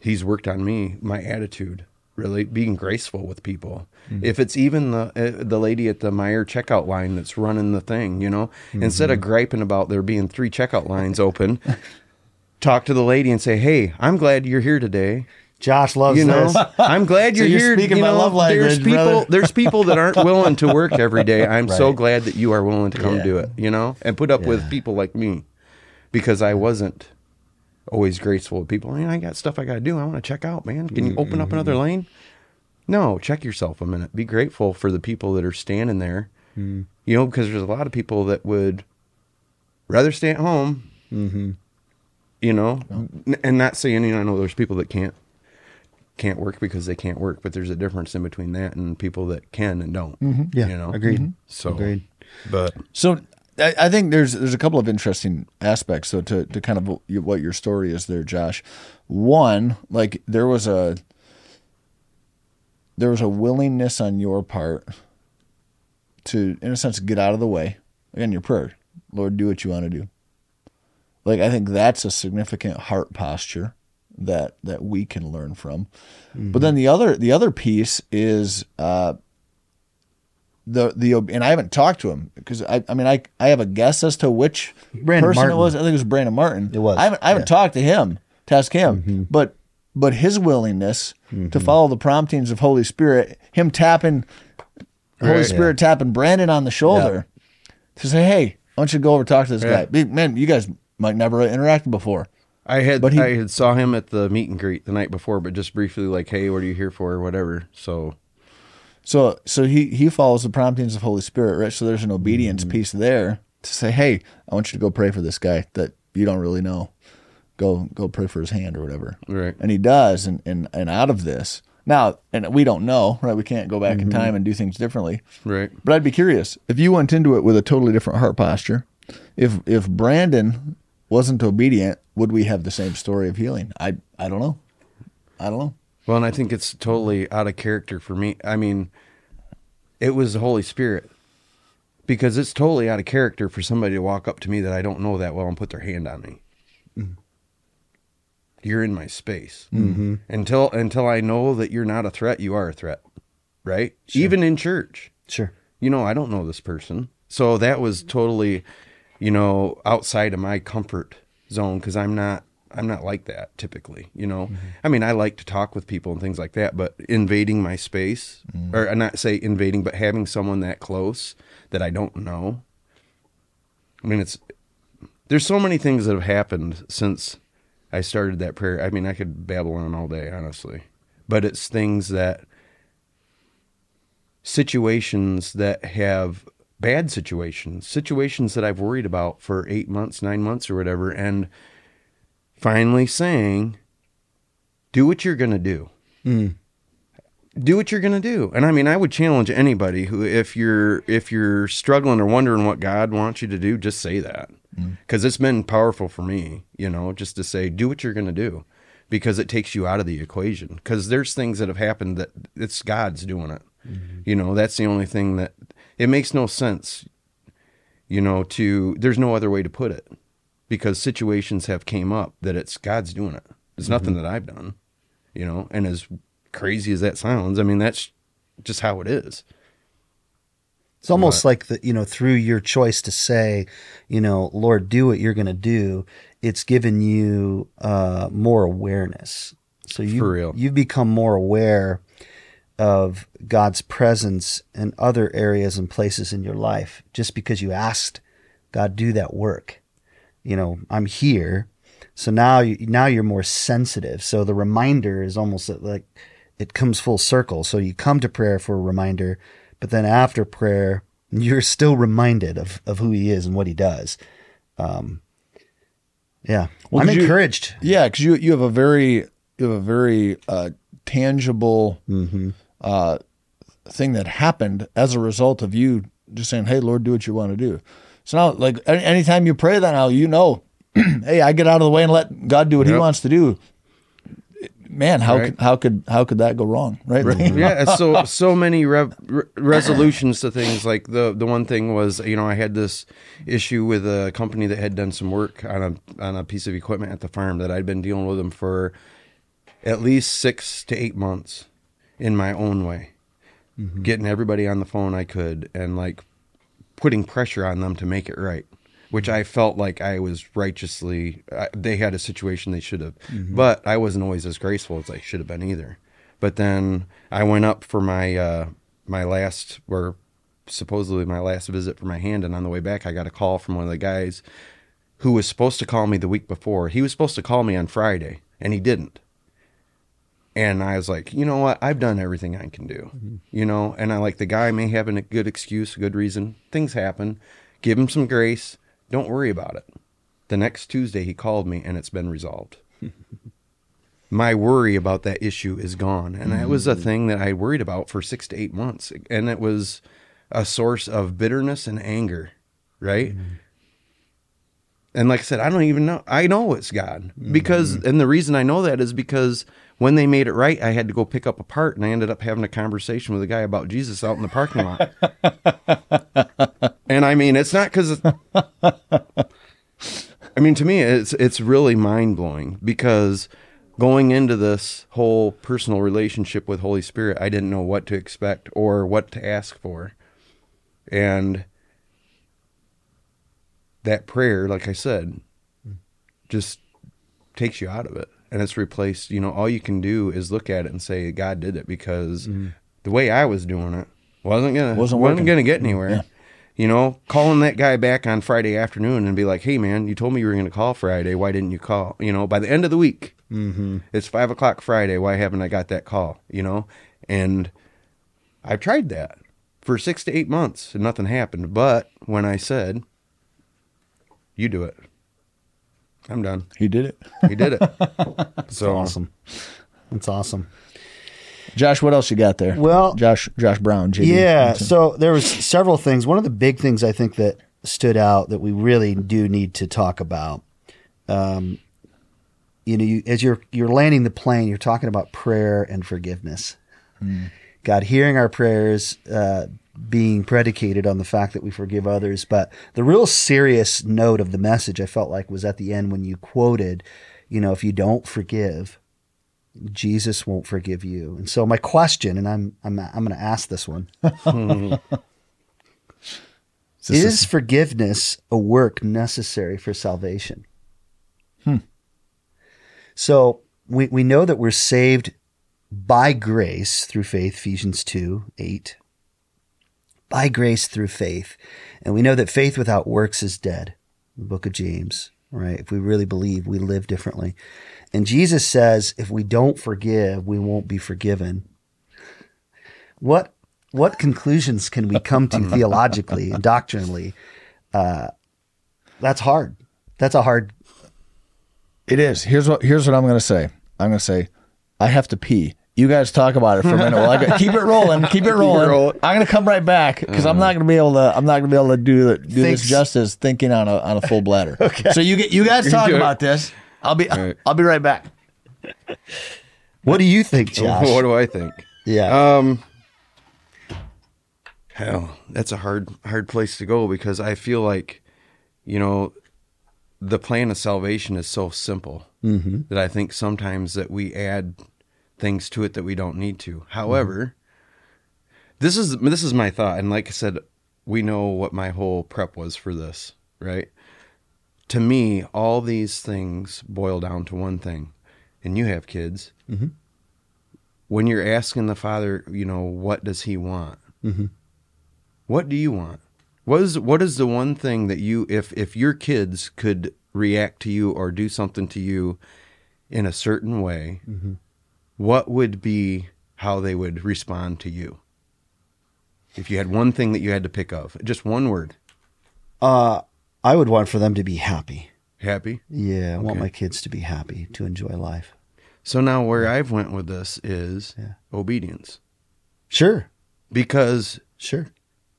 he's worked on me, my attitude, really being graceful with people. Mm-hmm. If it's even the lady at the Meijer checkout line that's running the thing, you know, mm-hmm. instead of griping about there being 3 checkout lines open, talk to the lady and say, "Hey, I'm glad you're here today. Josh loves this. I'm glad you're here. Speaking my love language, there's people that aren't willing to work every day. I'm so glad that you are willing to come do it, you know, and put up with people like me because I wasn't always graceful with people. I mean, I got stuff I got to do. I want to check out, man. Can you open up another lane? No, check yourself a minute. Be grateful for the people that are standing there, you know, because there's a lot of people that would rather stay at home, you know, and not saying, you know, I know there's people that can't work because they can't work, but there's a difference in between that and people that can and don't, you know? Agreed. Mm-hmm. So, Agreed. I think there's a couple of interesting aspects. So to kind of what your story is there, Josh. One, like there was a willingness on your part to, in a sense, get out of the way. Again, your prayer, Lord, do what you want to do. Like I think that's a significant heart posture that we can learn from. Mm-hmm. But then the other piece is. And I haven't talked to him because I mean I have a guess as to which Brandon person Martin. It was. I think it was Brandon Martin. It was. I haven't talked to him, to ask him, but his willingness to follow the promptings of Holy Spirit, him tapping Holy Spirit tapping Brandon on the shoulder to say, "Hey, why don't you go over and talk to this guy? Man, you guys might never have interacted before." I had saw him at the meet and greet the night before, but just briefly, like, "Hey, what are you here for?" or whatever. So he follows the promptings of Holy Spirit, right? So there's an obedience piece there to say, "Hey, I want you to go pray for this guy that you don't really know. Go pray for his hand," or whatever. Right. And he does, and out of this. Now, and we don't know, right? We can't go back in time and do things differently. Right. But I'd be curious, if you went into it with a totally different heart posture, if Brandon wasn't obedient, would we have the same story of healing? I don't know. I don't know. Well, and I think it's totally out of character for me. I mean, it was the Holy Spirit, because it's totally out of character for somebody to walk up to me that I don't know that well and put their hand on me. Mm-hmm. You're in my space. Mm-hmm. Until I know that you're not a threat, you are a threat, right? Sure. Even in church. Sure. You know, I don't know this person. So that was totally, you know, outside of my comfort zone because I'm not I'm not like that typically, you know. Mm-hmm. I mean, I like to talk with people and things like that, but invading my space, mm-hmm. or not say invading, but having someone that close that I don't know. I mean, there's so many things that have happened since I started that prayer. I mean, I could babble on all day, honestly, but it's things that, situations that have bad situations that I've worried about for 8 months, 9 months or whatever. And finally saying, do what you're going to do. Mm. Do what you're going to do. And I mean, I would challenge anybody who, if you're struggling or wondering what God wants you to do, just say that. Because it's been powerful for me, you know, just to say, do what you're going to do, because it takes you out of the equation. Because there's things that have happened that it's God's doing it. Mm-hmm. You know, that's the only thing that, it makes no sense, you know, there's no other way to put it. Because situations have came up that it's God's doing it. It's mm-hmm. nothing that I've done, you know, and as crazy as that sounds, I mean, that's just how it is. It's almost like the, you know, through your choice to say, you know, Lord, do what you're going to do. It's given you more awareness. So you've become more aware of God's presence in other areas and places in your life, just because you asked God, do that work. You know, I'm here. So now you're more sensitive. So the reminder is almost like it comes full circle. So you come to prayer for a reminder, but then after prayer, you're still reminded of who he is and what he does. Yeah. Well, I'm encouraged. Yeah. Cause you have a very tangible, mm-hmm. Thing that happened as a result of you just saying, hey, Lord, do what you want to do. So now, like, anytime you pray that now, you know, hey, I get out of the way and let God do what he wants to do. Man, how could that go wrong, right? Yeah, so many resolutions to things. Like the one thing was, you know, I had this issue with a company that had done some work on a piece of equipment at the farm that I'd been dealing with them for at least 6 to 8 months in my own way, mm-hmm. getting everybody on the phone I could and like putting pressure on them to make it right, which I felt like I was righteously, they had a situation they should have, mm-hmm. but I wasn't always as graceful as I should have been either. But then I went up for my last visit for my hand. And on the way back, I got a call from one of the guys who was supposed to call me the week before. He was supposed to call me on Friday and he didn't. And I was like, you know what? I've done everything I can do, mm-hmm. you know? And I the guy may have a good excuse, a good reason. Things happen. Give him some grace. Don't worry about it. The next Tuesday, he called me, and it's been resolved. My worry about that issue is gone, and that was a thing that I worried about for 6 to 8 months, and it was a source of bitterness and anger, right? Mm-hmm. And like I said, I don't even know. I know it's God, because, mm-hmm. and the reason I know that is because when they made it right, I had to go pick up a part, and I ended up having a conversation with a guy about Jesus out in the parking lot. And I mean, it's not because, I mean, to me, it's really mind-blowing, because going into this whole personal relationship with Holy Spirit, I didn't know what to expect or what to ask for. And that prayer, like I said, just takes you out of it. And it's replaced, you know, all you can do is look at it and say, God did it, because the way I was doing it wasn't going to get anywhere. Yeah. You know, calling that guy back on Friday afternoon and be like, hey, man, you told me you were going to call Friday. Why didn't you call? You know, by the end of the week, mm-hmm. it's 5:00 Friday. Why haven't I got that call? You know, and I've tried that for 6 to 8 months and nothing happened. But when I said, you do it, I'm done. He did it. He did it. So awesome. That's awesome. Josh, what else you got there? Well, Josh Brown. JD. Yeah. So there was several things. One of the big things I think that stood out that we really do need to talk about, you know, as you're landing the plane, you're talking about prayer and forgiveness. Mm. God hearing our prayers, being predicated on the fact that we forgive others. But the real serious note of the message, I felt like, was at the end when you quoted, you know, if you don't forgive, Jesus won't forgive you. And so my question, and I'm going to ask this one, is forgiveness a work necessary for salvation? So we know that we're saved by grace through faith, Ephesians 2:8. By grace through faith. And we know that faith without works is dead, the Book of James, right? If we really believe, we live differently. And Jesus says, if we don't forgive, we won't be forgiven. What conclusions can we come to theologically and doctrinally? That's hard. That's a hard. It is. Here's what I'm going to say. I'm going to say, I have to pee. You guys talk about it for a minute. Well, Keep it rolling. I'm going to come right back because I'm not going to be able to. I'm not going to be able to do this justice thinking on a full bladder. Okay. So you guys talk about this. I'll be right back. What do you think, Josh? What do I think? Yeah. Hell, that's a hard place to go because I feel like, you know, the plan of salvation is so simple that I think sometimes that we add things to it that we don't need to. However, this is my thought. And like I said, we know what my whole prep was for this, right? To me, all these things boil down to one thing. And you have kids. Mm-hmm. When you're asking the Father, you know, what does he want? Mm-hmm. What do you want? What is the one thing that you, if your kids could react to you or do something to you in a certain way, what would be how they would respond to you? If you had one thing that you had to pick of, just one word. I would want for them to be happy. Happy? Yeah, I want my kids to be happy, to enjoy life. So now where I've went with this is obedience. Sure. Because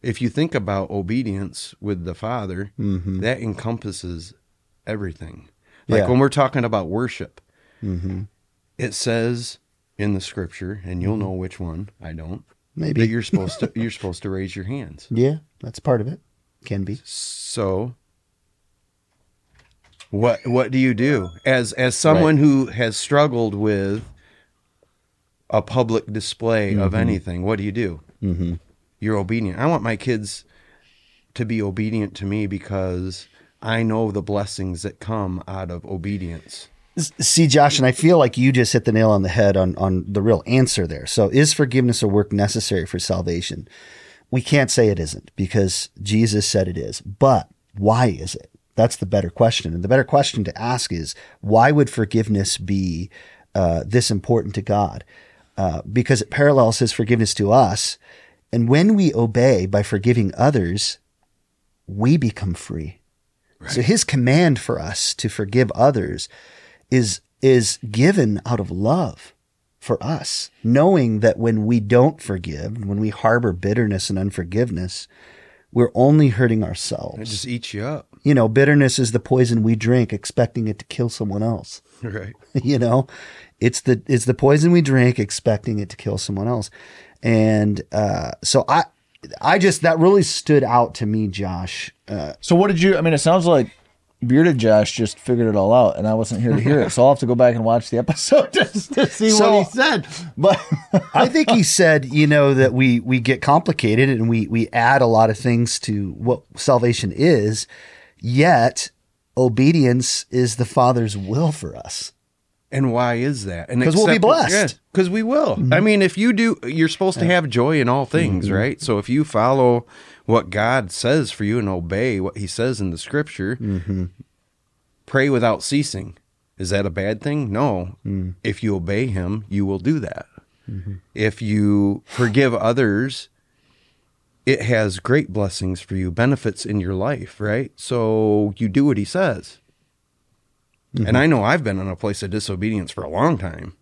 if you think about obedience with the Father, that encompasses everything. Like when we're talking about worship, it says in the scripture, and you'll know which one, I don't. Maybe. That you're supposed to raise your hands. Yeah, that's part of it. Can be. So what do you do? As someone who has struggled with a public display of anything, what do you do? You're obedient. I want my kids to be obedient to me because I know the blessings that come out of obedience. See, Josh, and I feel like you just hit the nail on the head on the real answer there. So is forgiveness a work necessary for salvation? We can't say it isn't because Jesus said it is. But why is it? That's the better question. And the better question to ask is, why would forgiveness be this important to God? Because it parallels his forgiveness to us. And when we obey by forgiving others, we become free. Right. So his command for us to forgive others is given out of love for us, knowing that when we don't forgive, when we harbor bitterness and unforgiveness, we're only hurting ourselves. It just eats you up. You know, bitterness is the poison we drink expecting it to kill someone else. Right. You know, it's the poison we drink expecting it to kill someone else. And so I just, that really stood out to me, Josh. So what did you, I mean, it sounds like Bearded Josh just figured it all out, and I wasn't here to hear it, so I'll have to go back and watch the episode just to see what he said. But I think he said, you know, that we get complicated and we add a lot of things to what salvation is, yet obedience is the Father's will for us. And why is that? Because we'll be blessed. Because we will. Mm-hmm. I mean, if you do, you're supposed to have joy in all things, right? So if you follow what God says for you and obey what he says in the scripture, pray without ceasing. Is that a bad thing? No. Mm. If you obey him, you will do that. Mm-hmm. If you forgive others, it has great blessings for you, benefits in your life, right? So you do what he says. And I know I've been in a place of disobedience for a long time,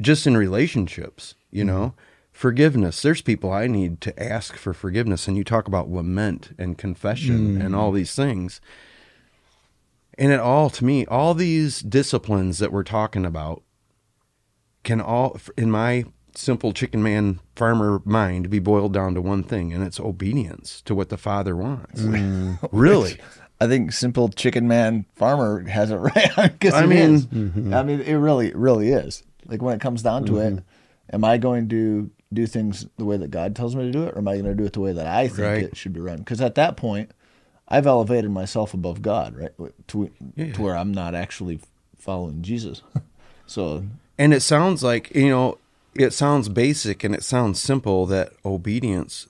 just in relationships, you know, forgiveness. There's people I need to ask for forgiveness. And you talk about lament and confession and all these things. And it all, to me, all these disciplines that we're talking about can all, in my simple chicken man farmer mind, be boiled down to one thing, and it's obedience to what the Father wants. Really? I think simple chicken man farmer has it right. I mean, it really is. Like when it comes down to it, am I going to do things the way that God tells me to do it, or am I going to do it the way that I think it should be run? Because at that point, I've elevated myself above God, right? To where I'm not actually following Jesus. So, and it sounds like, you know, it sounds basic and it sounds simple, that obedience,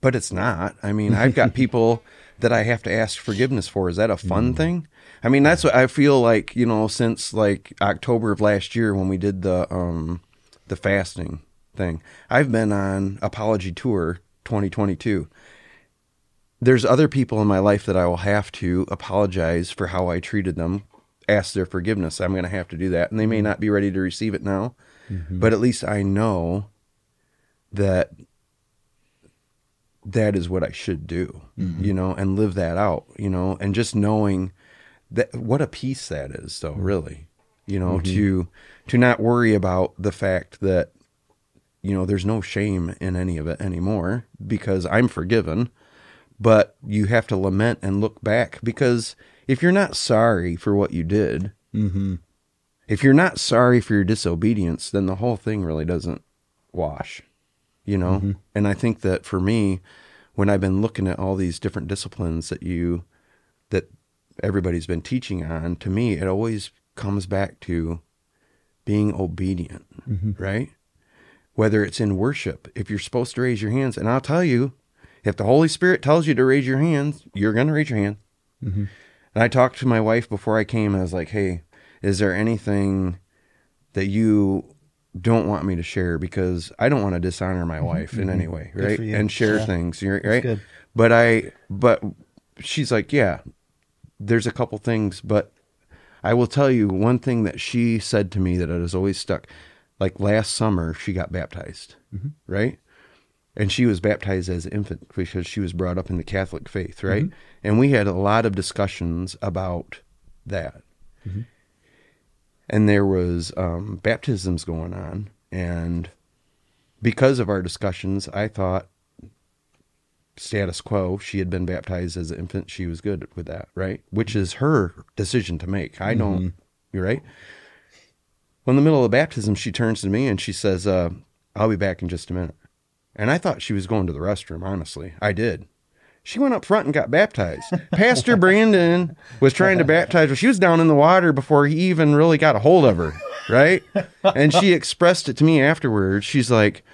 but it's not. I mean, I've got people that I have to ask forgiveness for. Is that a fun thing? I mean, that's what I feel like, you know, since like October of last year when we did the fasting thing, I've been on apology tour 2022. There's other people in my life that I will have to apologize for how I treated them, ask their forgiveness. I'm going to have to do that. And they may not be ready to receive it now, but at least I know that that is what I should do, you know, and live that out, you know, and just knowing that what a peace that is though, really, you know, to not worry about the fact that, you know, there's no shame in any of it anymore because I'm forgiven. But you have to lament and look back, because if you're not sorry for what you did, if you're not sorry for your disobedience, then the whole thing really doesn't wash, you know? And I think that for me, when I've been looking at all these different disciplines that that everybody's been teaching on, to me, it always comes back to being obedient, right? Whether it's in worship, if you're supposed to raise your hands, and I'll tell you, if the Holy Spirit tells you to raise your hands, you're going to raise your hand. And I talked to my wife before I came, and I was like, hey, is there anything that you don't want me to share? Because I don't want to dishonor my wife in any way, right? And share things, right? But she's like, yeah, there's a couple things, but I will tell you one thing that she said to me that has always stuck. Like last summer, she got baptized, right? And she was baptized as an infant because she was brought up in the Catholic faith, right? And we had a lot of discussions about that. And there was baptisms going on. And because of our discussions, I thought status quo, she had been baptized as an infant. She was good with that, right? Which is her decision to make. I don't, you're right? Well, in the middle of the baptism, she turns to me and she says, I'll be back in just a minute. And I thought she was going to the restroom, honestly. I did. She went up front and got baptized. Pastor Brandon was trying to baptize her. She was down in the water before he even really got a hold of her, right? And she expressed it to me afterwards. She's like,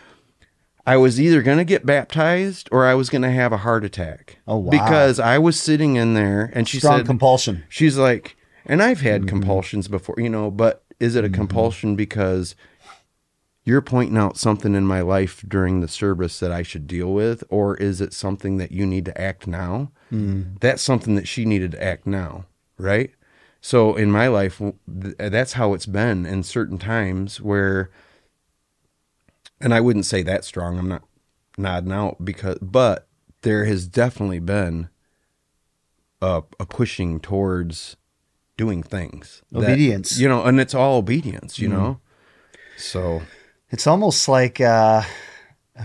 I was either going to get baptized or I was going to have a heart attack. Oh, wow. Because I was sitting in there, and she said... Strong compulsion. She's like, and I've had compulsions before, you know, but is it a compulsion because... you're pointing out something in my life during the service that I should deal with, or is it something that you need to act now? That's something that she needed to act now, right? So in my life, that's how it's been in certain times where, and I wouldn't say that strong, I'm not nodding out, because, but there has definitely been a pushing towards doing things. Obedience. That, you know, and it's all obedience, you know? So... It's almost like, if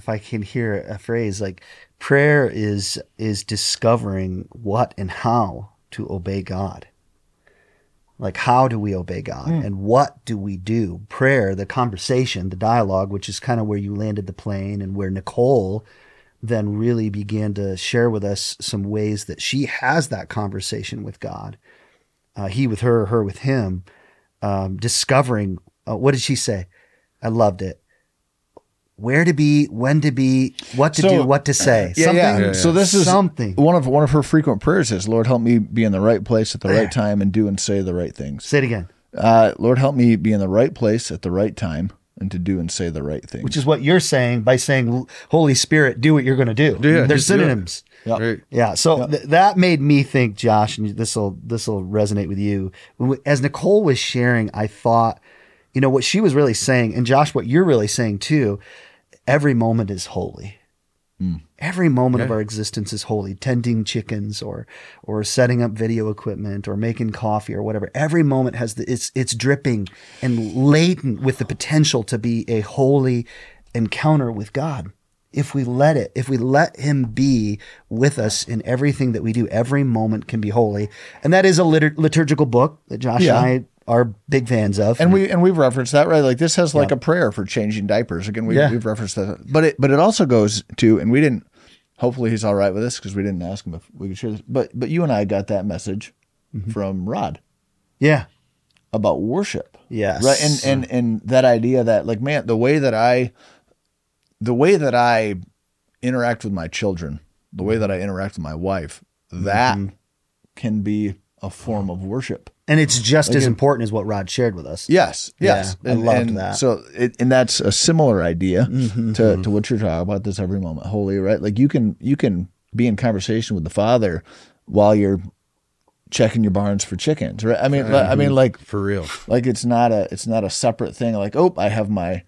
I can hear a phrase, like prayer is discovering what and how to obey God. Like, how do we obey God and what do we do? Prayer, the conversation, the dialogue, which is kind of where you landed the plane and where Nicole then really began to share with us some ways that she has that conversation with God. He with her, her with him, discovering, what did she say? I loved it. Where to be, when to be, what to do, what to say. So this is something. One of her frequent prayers is, Lord, help me be in the right place at the right time and do and say the right things. Say it again. Lord, help me be in the right place at the right time and to do and say the right things. Which is what you're saying by saying, Holy Spirit, do what you're going to do. They're synonyms. That made me think, Josh, and this will resonate with you. As Nicole was sharing, I thought, you know, what she was really saying, and Josh, what you're really saying too, every moment is holy. Every moment of our existence is holy. Tending chickens or setting up video equipment or making coffee or whatever. Every moment has it's dripping and laden with the potential to be a holy encounter with God. If we let it, if we let him be with us in everything that we do, every moment can be holy. And that is a liturgical book that Josh and I are big fans of. And we've referenced that, right? Like this has like a prayer for changing diapers. Again, we've referenced that. But it also goes to, and we didn't, hopefully he's all right with this because we didn't ask him if we could share this, but you and I got that message from Rod. Yeah. about worship. Yes. Right. And that idea that, like, man, the way that I interact with my children, the way that I interact with my wife, that can be a form of worship. And it's just as important as what Rod shared with us. Yes. Yes. Yeah, I loved that. So, and that's a similar idea to what you're talking about, this every moment holy, right? Like you can be in conversation with the Father while you're checking your barns for chickens, right? I mean, like for real, like it's not a separate thing. Like, oh, I have my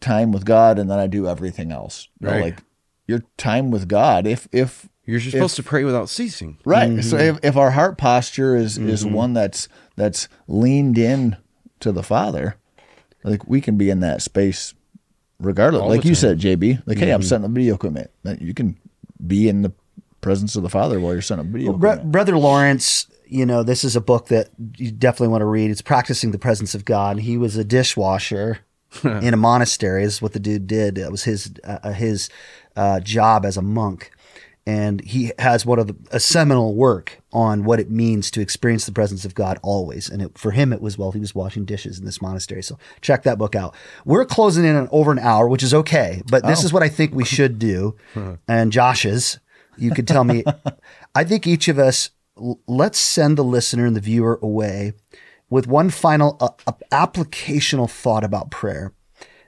time with God and then I do everything else. Right. No, like your time with God, if you're supposed to pray without ceasing, right? Mm-hmm. So if our heart posture is one that's leaned in to the Father, like we can be in that space regardless. All like you said, JB, like, hey, I'm setting up video equipment. You can be in the presence of the Father while you're setting up video equipment. Brother Lawrence, you know, this is a book that you definitely want to read. It's Practicing the Presence of God. He was a dishwasher in a monastery. Is what the dude did. That was his job as a monk. And he has a seminal work on what it means to experience the presence of God always. And for him, it was while he was washing dishes in this monastery. So check that book out. We're closing in on over an hour, which is okay. But this is what I think we should do. And Josh's, you could tell me, I think each of us, let's send the listener and the viewer away with one final applicational thought about prayer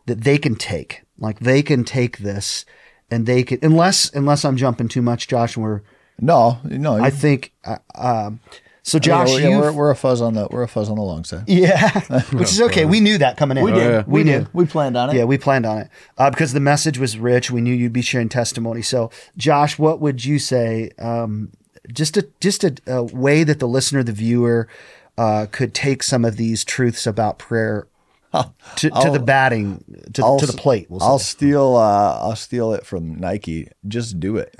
that they can take. Like they can take this. And they could, unless I'm jumping too much, Josh. No. I think so, Josh. Oh, yeah, we're a fuzz on the long side. Yeah, which is okay. We knew that coming in. We did. Oh, yeah. We knew. We planned on it. Yeah, we planned on it because the message was rich. We knew you'd be sharing testimony. So, Josh, what would you say? Just a way that the listener, the viewer, could take some of these truths about prayer. To the plate. We'll say. I'll steal it from Nike. Just do it.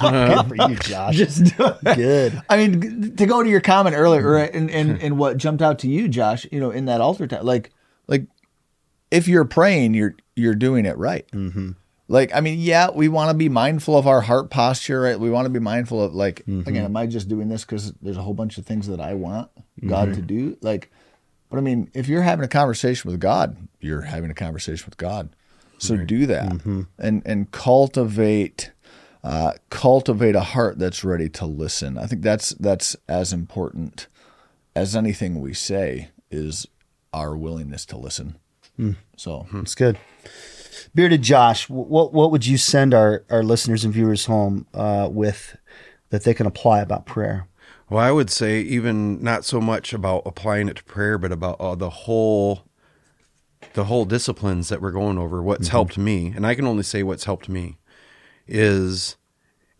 Good for you, Josh. Just do it. Good. I mean, to go to your comment earlier, right, and what jumped out to you, Josh, you know, in that altar time, like if you're praying, you're doing it right. Mm-hmm. Like, I mean, yeah, we want to be mindful of our heart posture, right? We want to be mindful of, like, again, am I just doing this because there's a whole bunch of things that I want God to do? Like, but I mean, if you're having a conversation with God, you're having a conversation with God. So do that and cultivate a heart that's ready to listen. I think that's as important as anything we say is our willingness to listen. Mm. So that's good. Bearded Josh, what would you send our listeners and viewers home with that they can apply about prayer? Well, I would say even not so much about applying it to prayer, but about the whole disciplines that we're going over. What's helped me, and I can only say what's helped me, is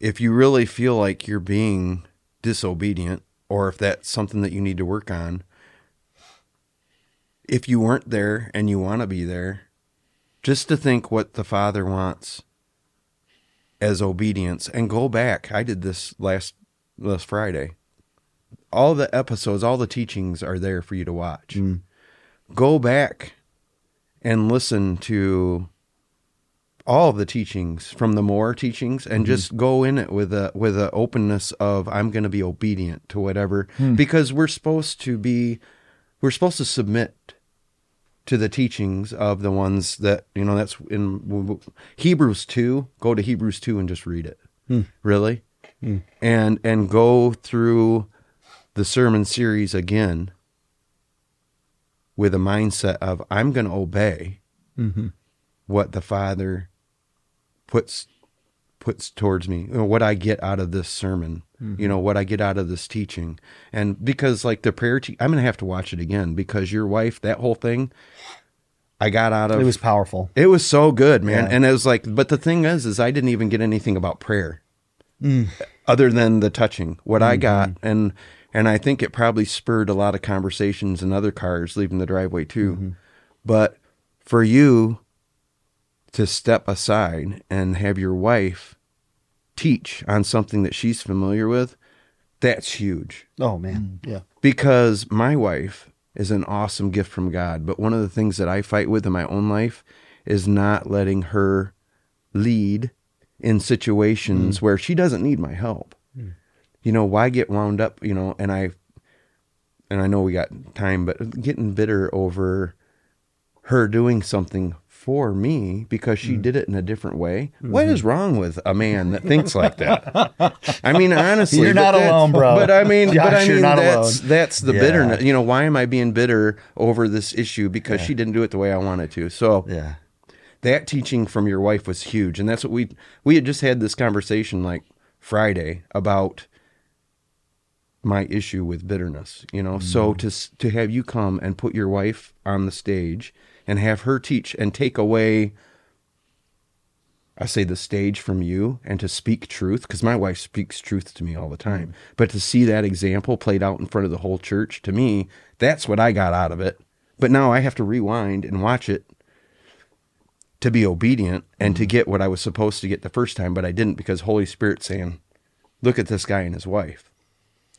if you really feel like you're being disobedient or if that's something that you need to work on, if you weren't there and you want to be there, just to think what the Father wants as obedience and go back. I did this last Friday. All the episodes, all the teachings are there for you to watch. Mm. Go back and listen to all of the teachings from the More teachings and just go in it with a openness of, I'm going to be obedient to whatever, because we're supposed to submit to the teachings of the ones that, you know, that's in Hebrews 2, go to Hebrews 2 and just read it. Mm. Really? Mm. And go through the sermon series again with a mindset of, I'm going to obey what the Father puts towards me, you know, what I get out of this sermon, you know, what I get out of this teaching. And because, like, the prayer, I'm going to have to watch it again because your wife, that whole thing I got out of. It was powerful. It was so good, man. Yeah. And it was like, but the thing is I didn't even get anything about prayer. Mm. Other than the touching, what I got, and I think it probably spurred a lot of conversations in other cars leaving the driveway too. Mm-hmm. But for you to step aside and have your wife teach on something that she's familiar with, that's huge. Oh man, yeah. Because my wife is an awesome gift from God, but one of the things that I fight with in my own life is not letting her lead in situations where she doesn't need my help. You know, why get wound up, you know, and I and I know we got time, but getting bitter over her doing something for me because she did it in a different way. Mm-hmm. What is wrong with a man that thinks like that? I mean, honestly, you're not alone, bro. But I mean, Josh, you're not alone. That's the bitterness. You know, why am I being bitter over this issue because she didn't do it the way I wanted to? So that teaching from your wife was huge, and that's what we had just had this conversation like Friday about my issue with bitterness. You know, so to have you come and put your wife on the stage and have her teach and take away, I say, the stage from you, and to speak truth, because my wife speaks truth to me all the time. But to see that example played out in front of the whole church, to me, that's what I got out of it. But now I have to rewind and watch it to be obedient and to get what I was supposed to get the first time, but I didn't, because Holy Spirit saying, look at this guy and his wife,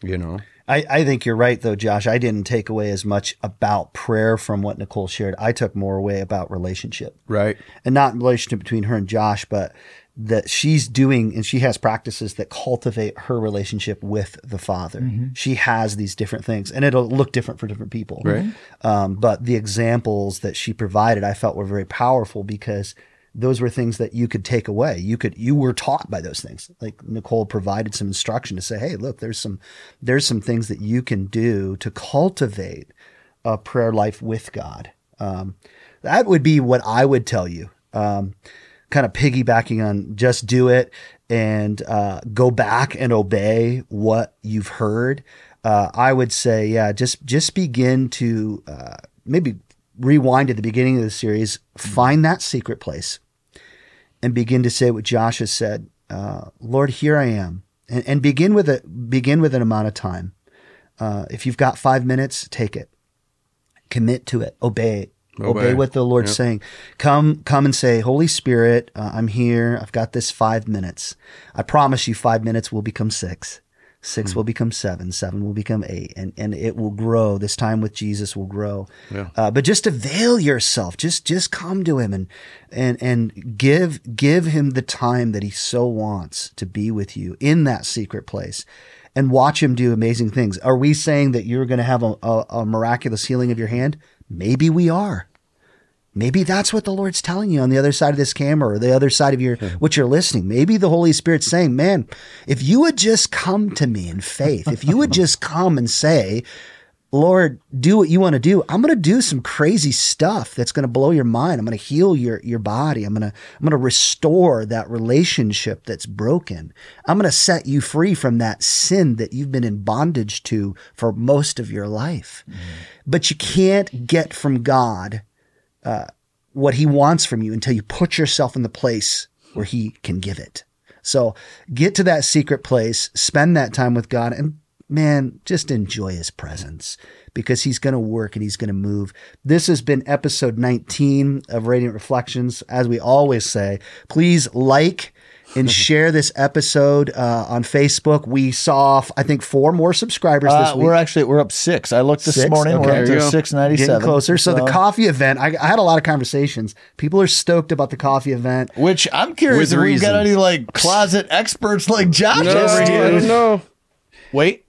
you know? I think you're right, though, Josh. I didn't take away as much about prayer from what Nicole shared. I took more away about relationship. Right. And not relationship between her and Josh, but that she's doing, and she has practices that cultivate her relationship with the Father. Mm-hmm. She has these different things, and it'll look different for different people. Right. But the examples that she provided, I felt were very powerful, because those were things that you could take away. You were taught by those things. Like Nicole provided some instruction to say, hey, look, there's some things that you can do to cultivate a prayer life with God. That would be what I would tell you. Kind of piggybacking on just do it and go back and obey what you've heard. I would say, just begin to maybe rewind at the beginning of the series, find that secret place, and begin to say what Josh has said, Lord, here I am, and begin with an amount of time. If you've got 5 minutes, take it, commit to it, obey what the Lord's saying. Come and say, Holy Spirit, I'm here. I've got this 5 minutes. I promise you 5 minutes will become 6. 6 will become 7, 7 will become 8, and it will grow. This time with Jesus will grow. Yeah. But just avail yourself. Just come to him and give him the time that he so wants to be with you in that secret place, and watch him do amazing things. Are we saying that you're going to have a miraculous healing of your hand? Maybe we are. Maybe that's what the Lord's telling you on the other side of this camera, or the other side of what you're listening. Maybe the Holy Spirit's saying, man, if you would just come to me in faith, if you would just come and say, Lord, do what you want to do, I'm going to do some crazy stuff that's going to blow your mind. I'm going to heal your body. I'm going to restore that relationship that's broken. I'm going to set you free from that sin that you've been in bondage to for most of your life. Mm-hmm. But you can't get from God what he wants from you until you put yourself in the place where he can give it. So get to that secret place, spend that time with God, and man, just enjoy his presence, because he's going to work and he's going to move. This has been episode 19 of Radiant Reflections. As we always say, please like and share this episode on Facebook. We saw, I think, 4 more subscribers this week. We're up 6. I looked this 6? Morning. Okay, we're up to 697. Getting closer. So the coffee event, I had a lot of conversations. People are stoked about the coffee event. Which I'm curious if we've got any like closet experts like Josh over here. I don't know. Wait.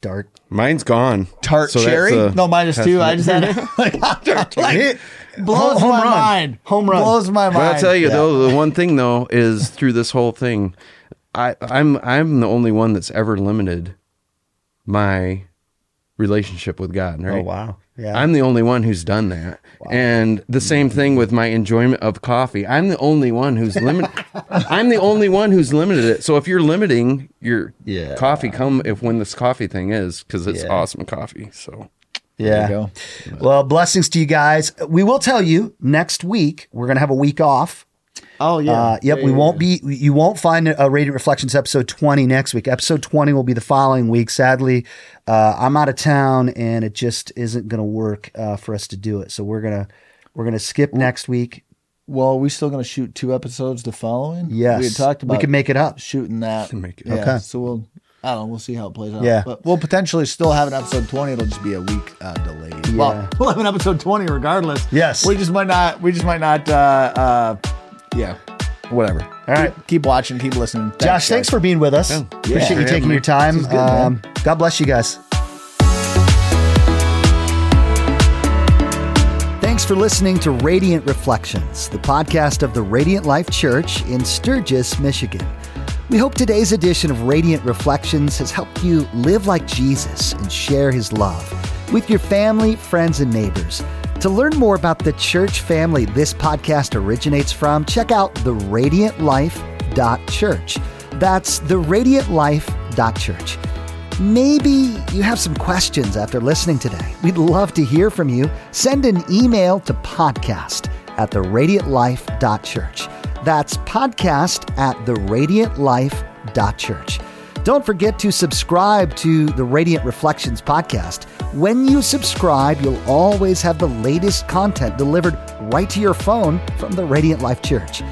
Dark. Mine's gone. Tart so cherry? No, mine is 2. I just had it. Blows my mind. Home run. Blows my mind. But I'll tell you, though, the one thing, though, is through this whole thing, I'm the only one that's ever limited my relationship with God, right? Oh, wow. Yeah. I'm the only one who's done that. Wow. And the same thing with my enjoyment of coffee. I'm the only one who's limited. I'm the only one who's limited it. So if you're limiting your coffee, when this coffee thing is, because it's awesome coffee. So there you go. Well, blessings to you guys. We will tell you next week, we're going to have a week off. Oh, yeah. You won't find a Radiant Reflections episode 20 next week. Episode 20 will be the following week. Sadly, I'm out of town and it just isn't going to work for us to do it. So we're going to skip next week. Well, are we still going to shoot 2 episodes the following? Yes. We had talked about shooting that. Okay. So we'll see how it plays out. Yeah. But we'll potentially still have an episode 20. It'll just be a week delayed. Yeah. Well, we'll have an episode 20 regardless. Yes. We just might not yeah, whatever. All right. Keep watching. Keep listening. Thanks, Josh, guys. Thanks for being with us. Yeah. Appreciate you taking your time. Good, God bless you guys. for listening to Radiant Reflections, the podcast of the Radiant Life Church in Sturgis, Michigan. We hope today's edition of Radiant Reflections has helped you live like Jesus and share his love with your family, friends, and neighbors. To learn more about the church family this podcast originates from, check out theradiantlife.church. That's theradiantlife.church. Maybe you have some questions after listening today. We'd love to hear from you. Send an email to podcast@theradiantlife.church. That's podcast@theradiantlife.church. Don't forget to subscribe to the Radiant Reflections podcast. When you subscribe, you'll always have the latest content delivered right to your phone from the Radiant Life Church.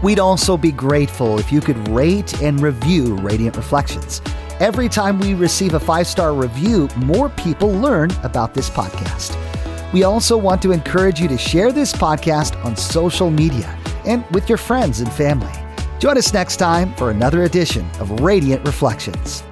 We'd also be grateful if you could rate and review Radiant Reflections. Every time we receive a 5-star review, more people learn about this podcast. We also want to encourage you to share this podcast on social media and with your friends and family. Join us next time for another edition of Radiant Reflections.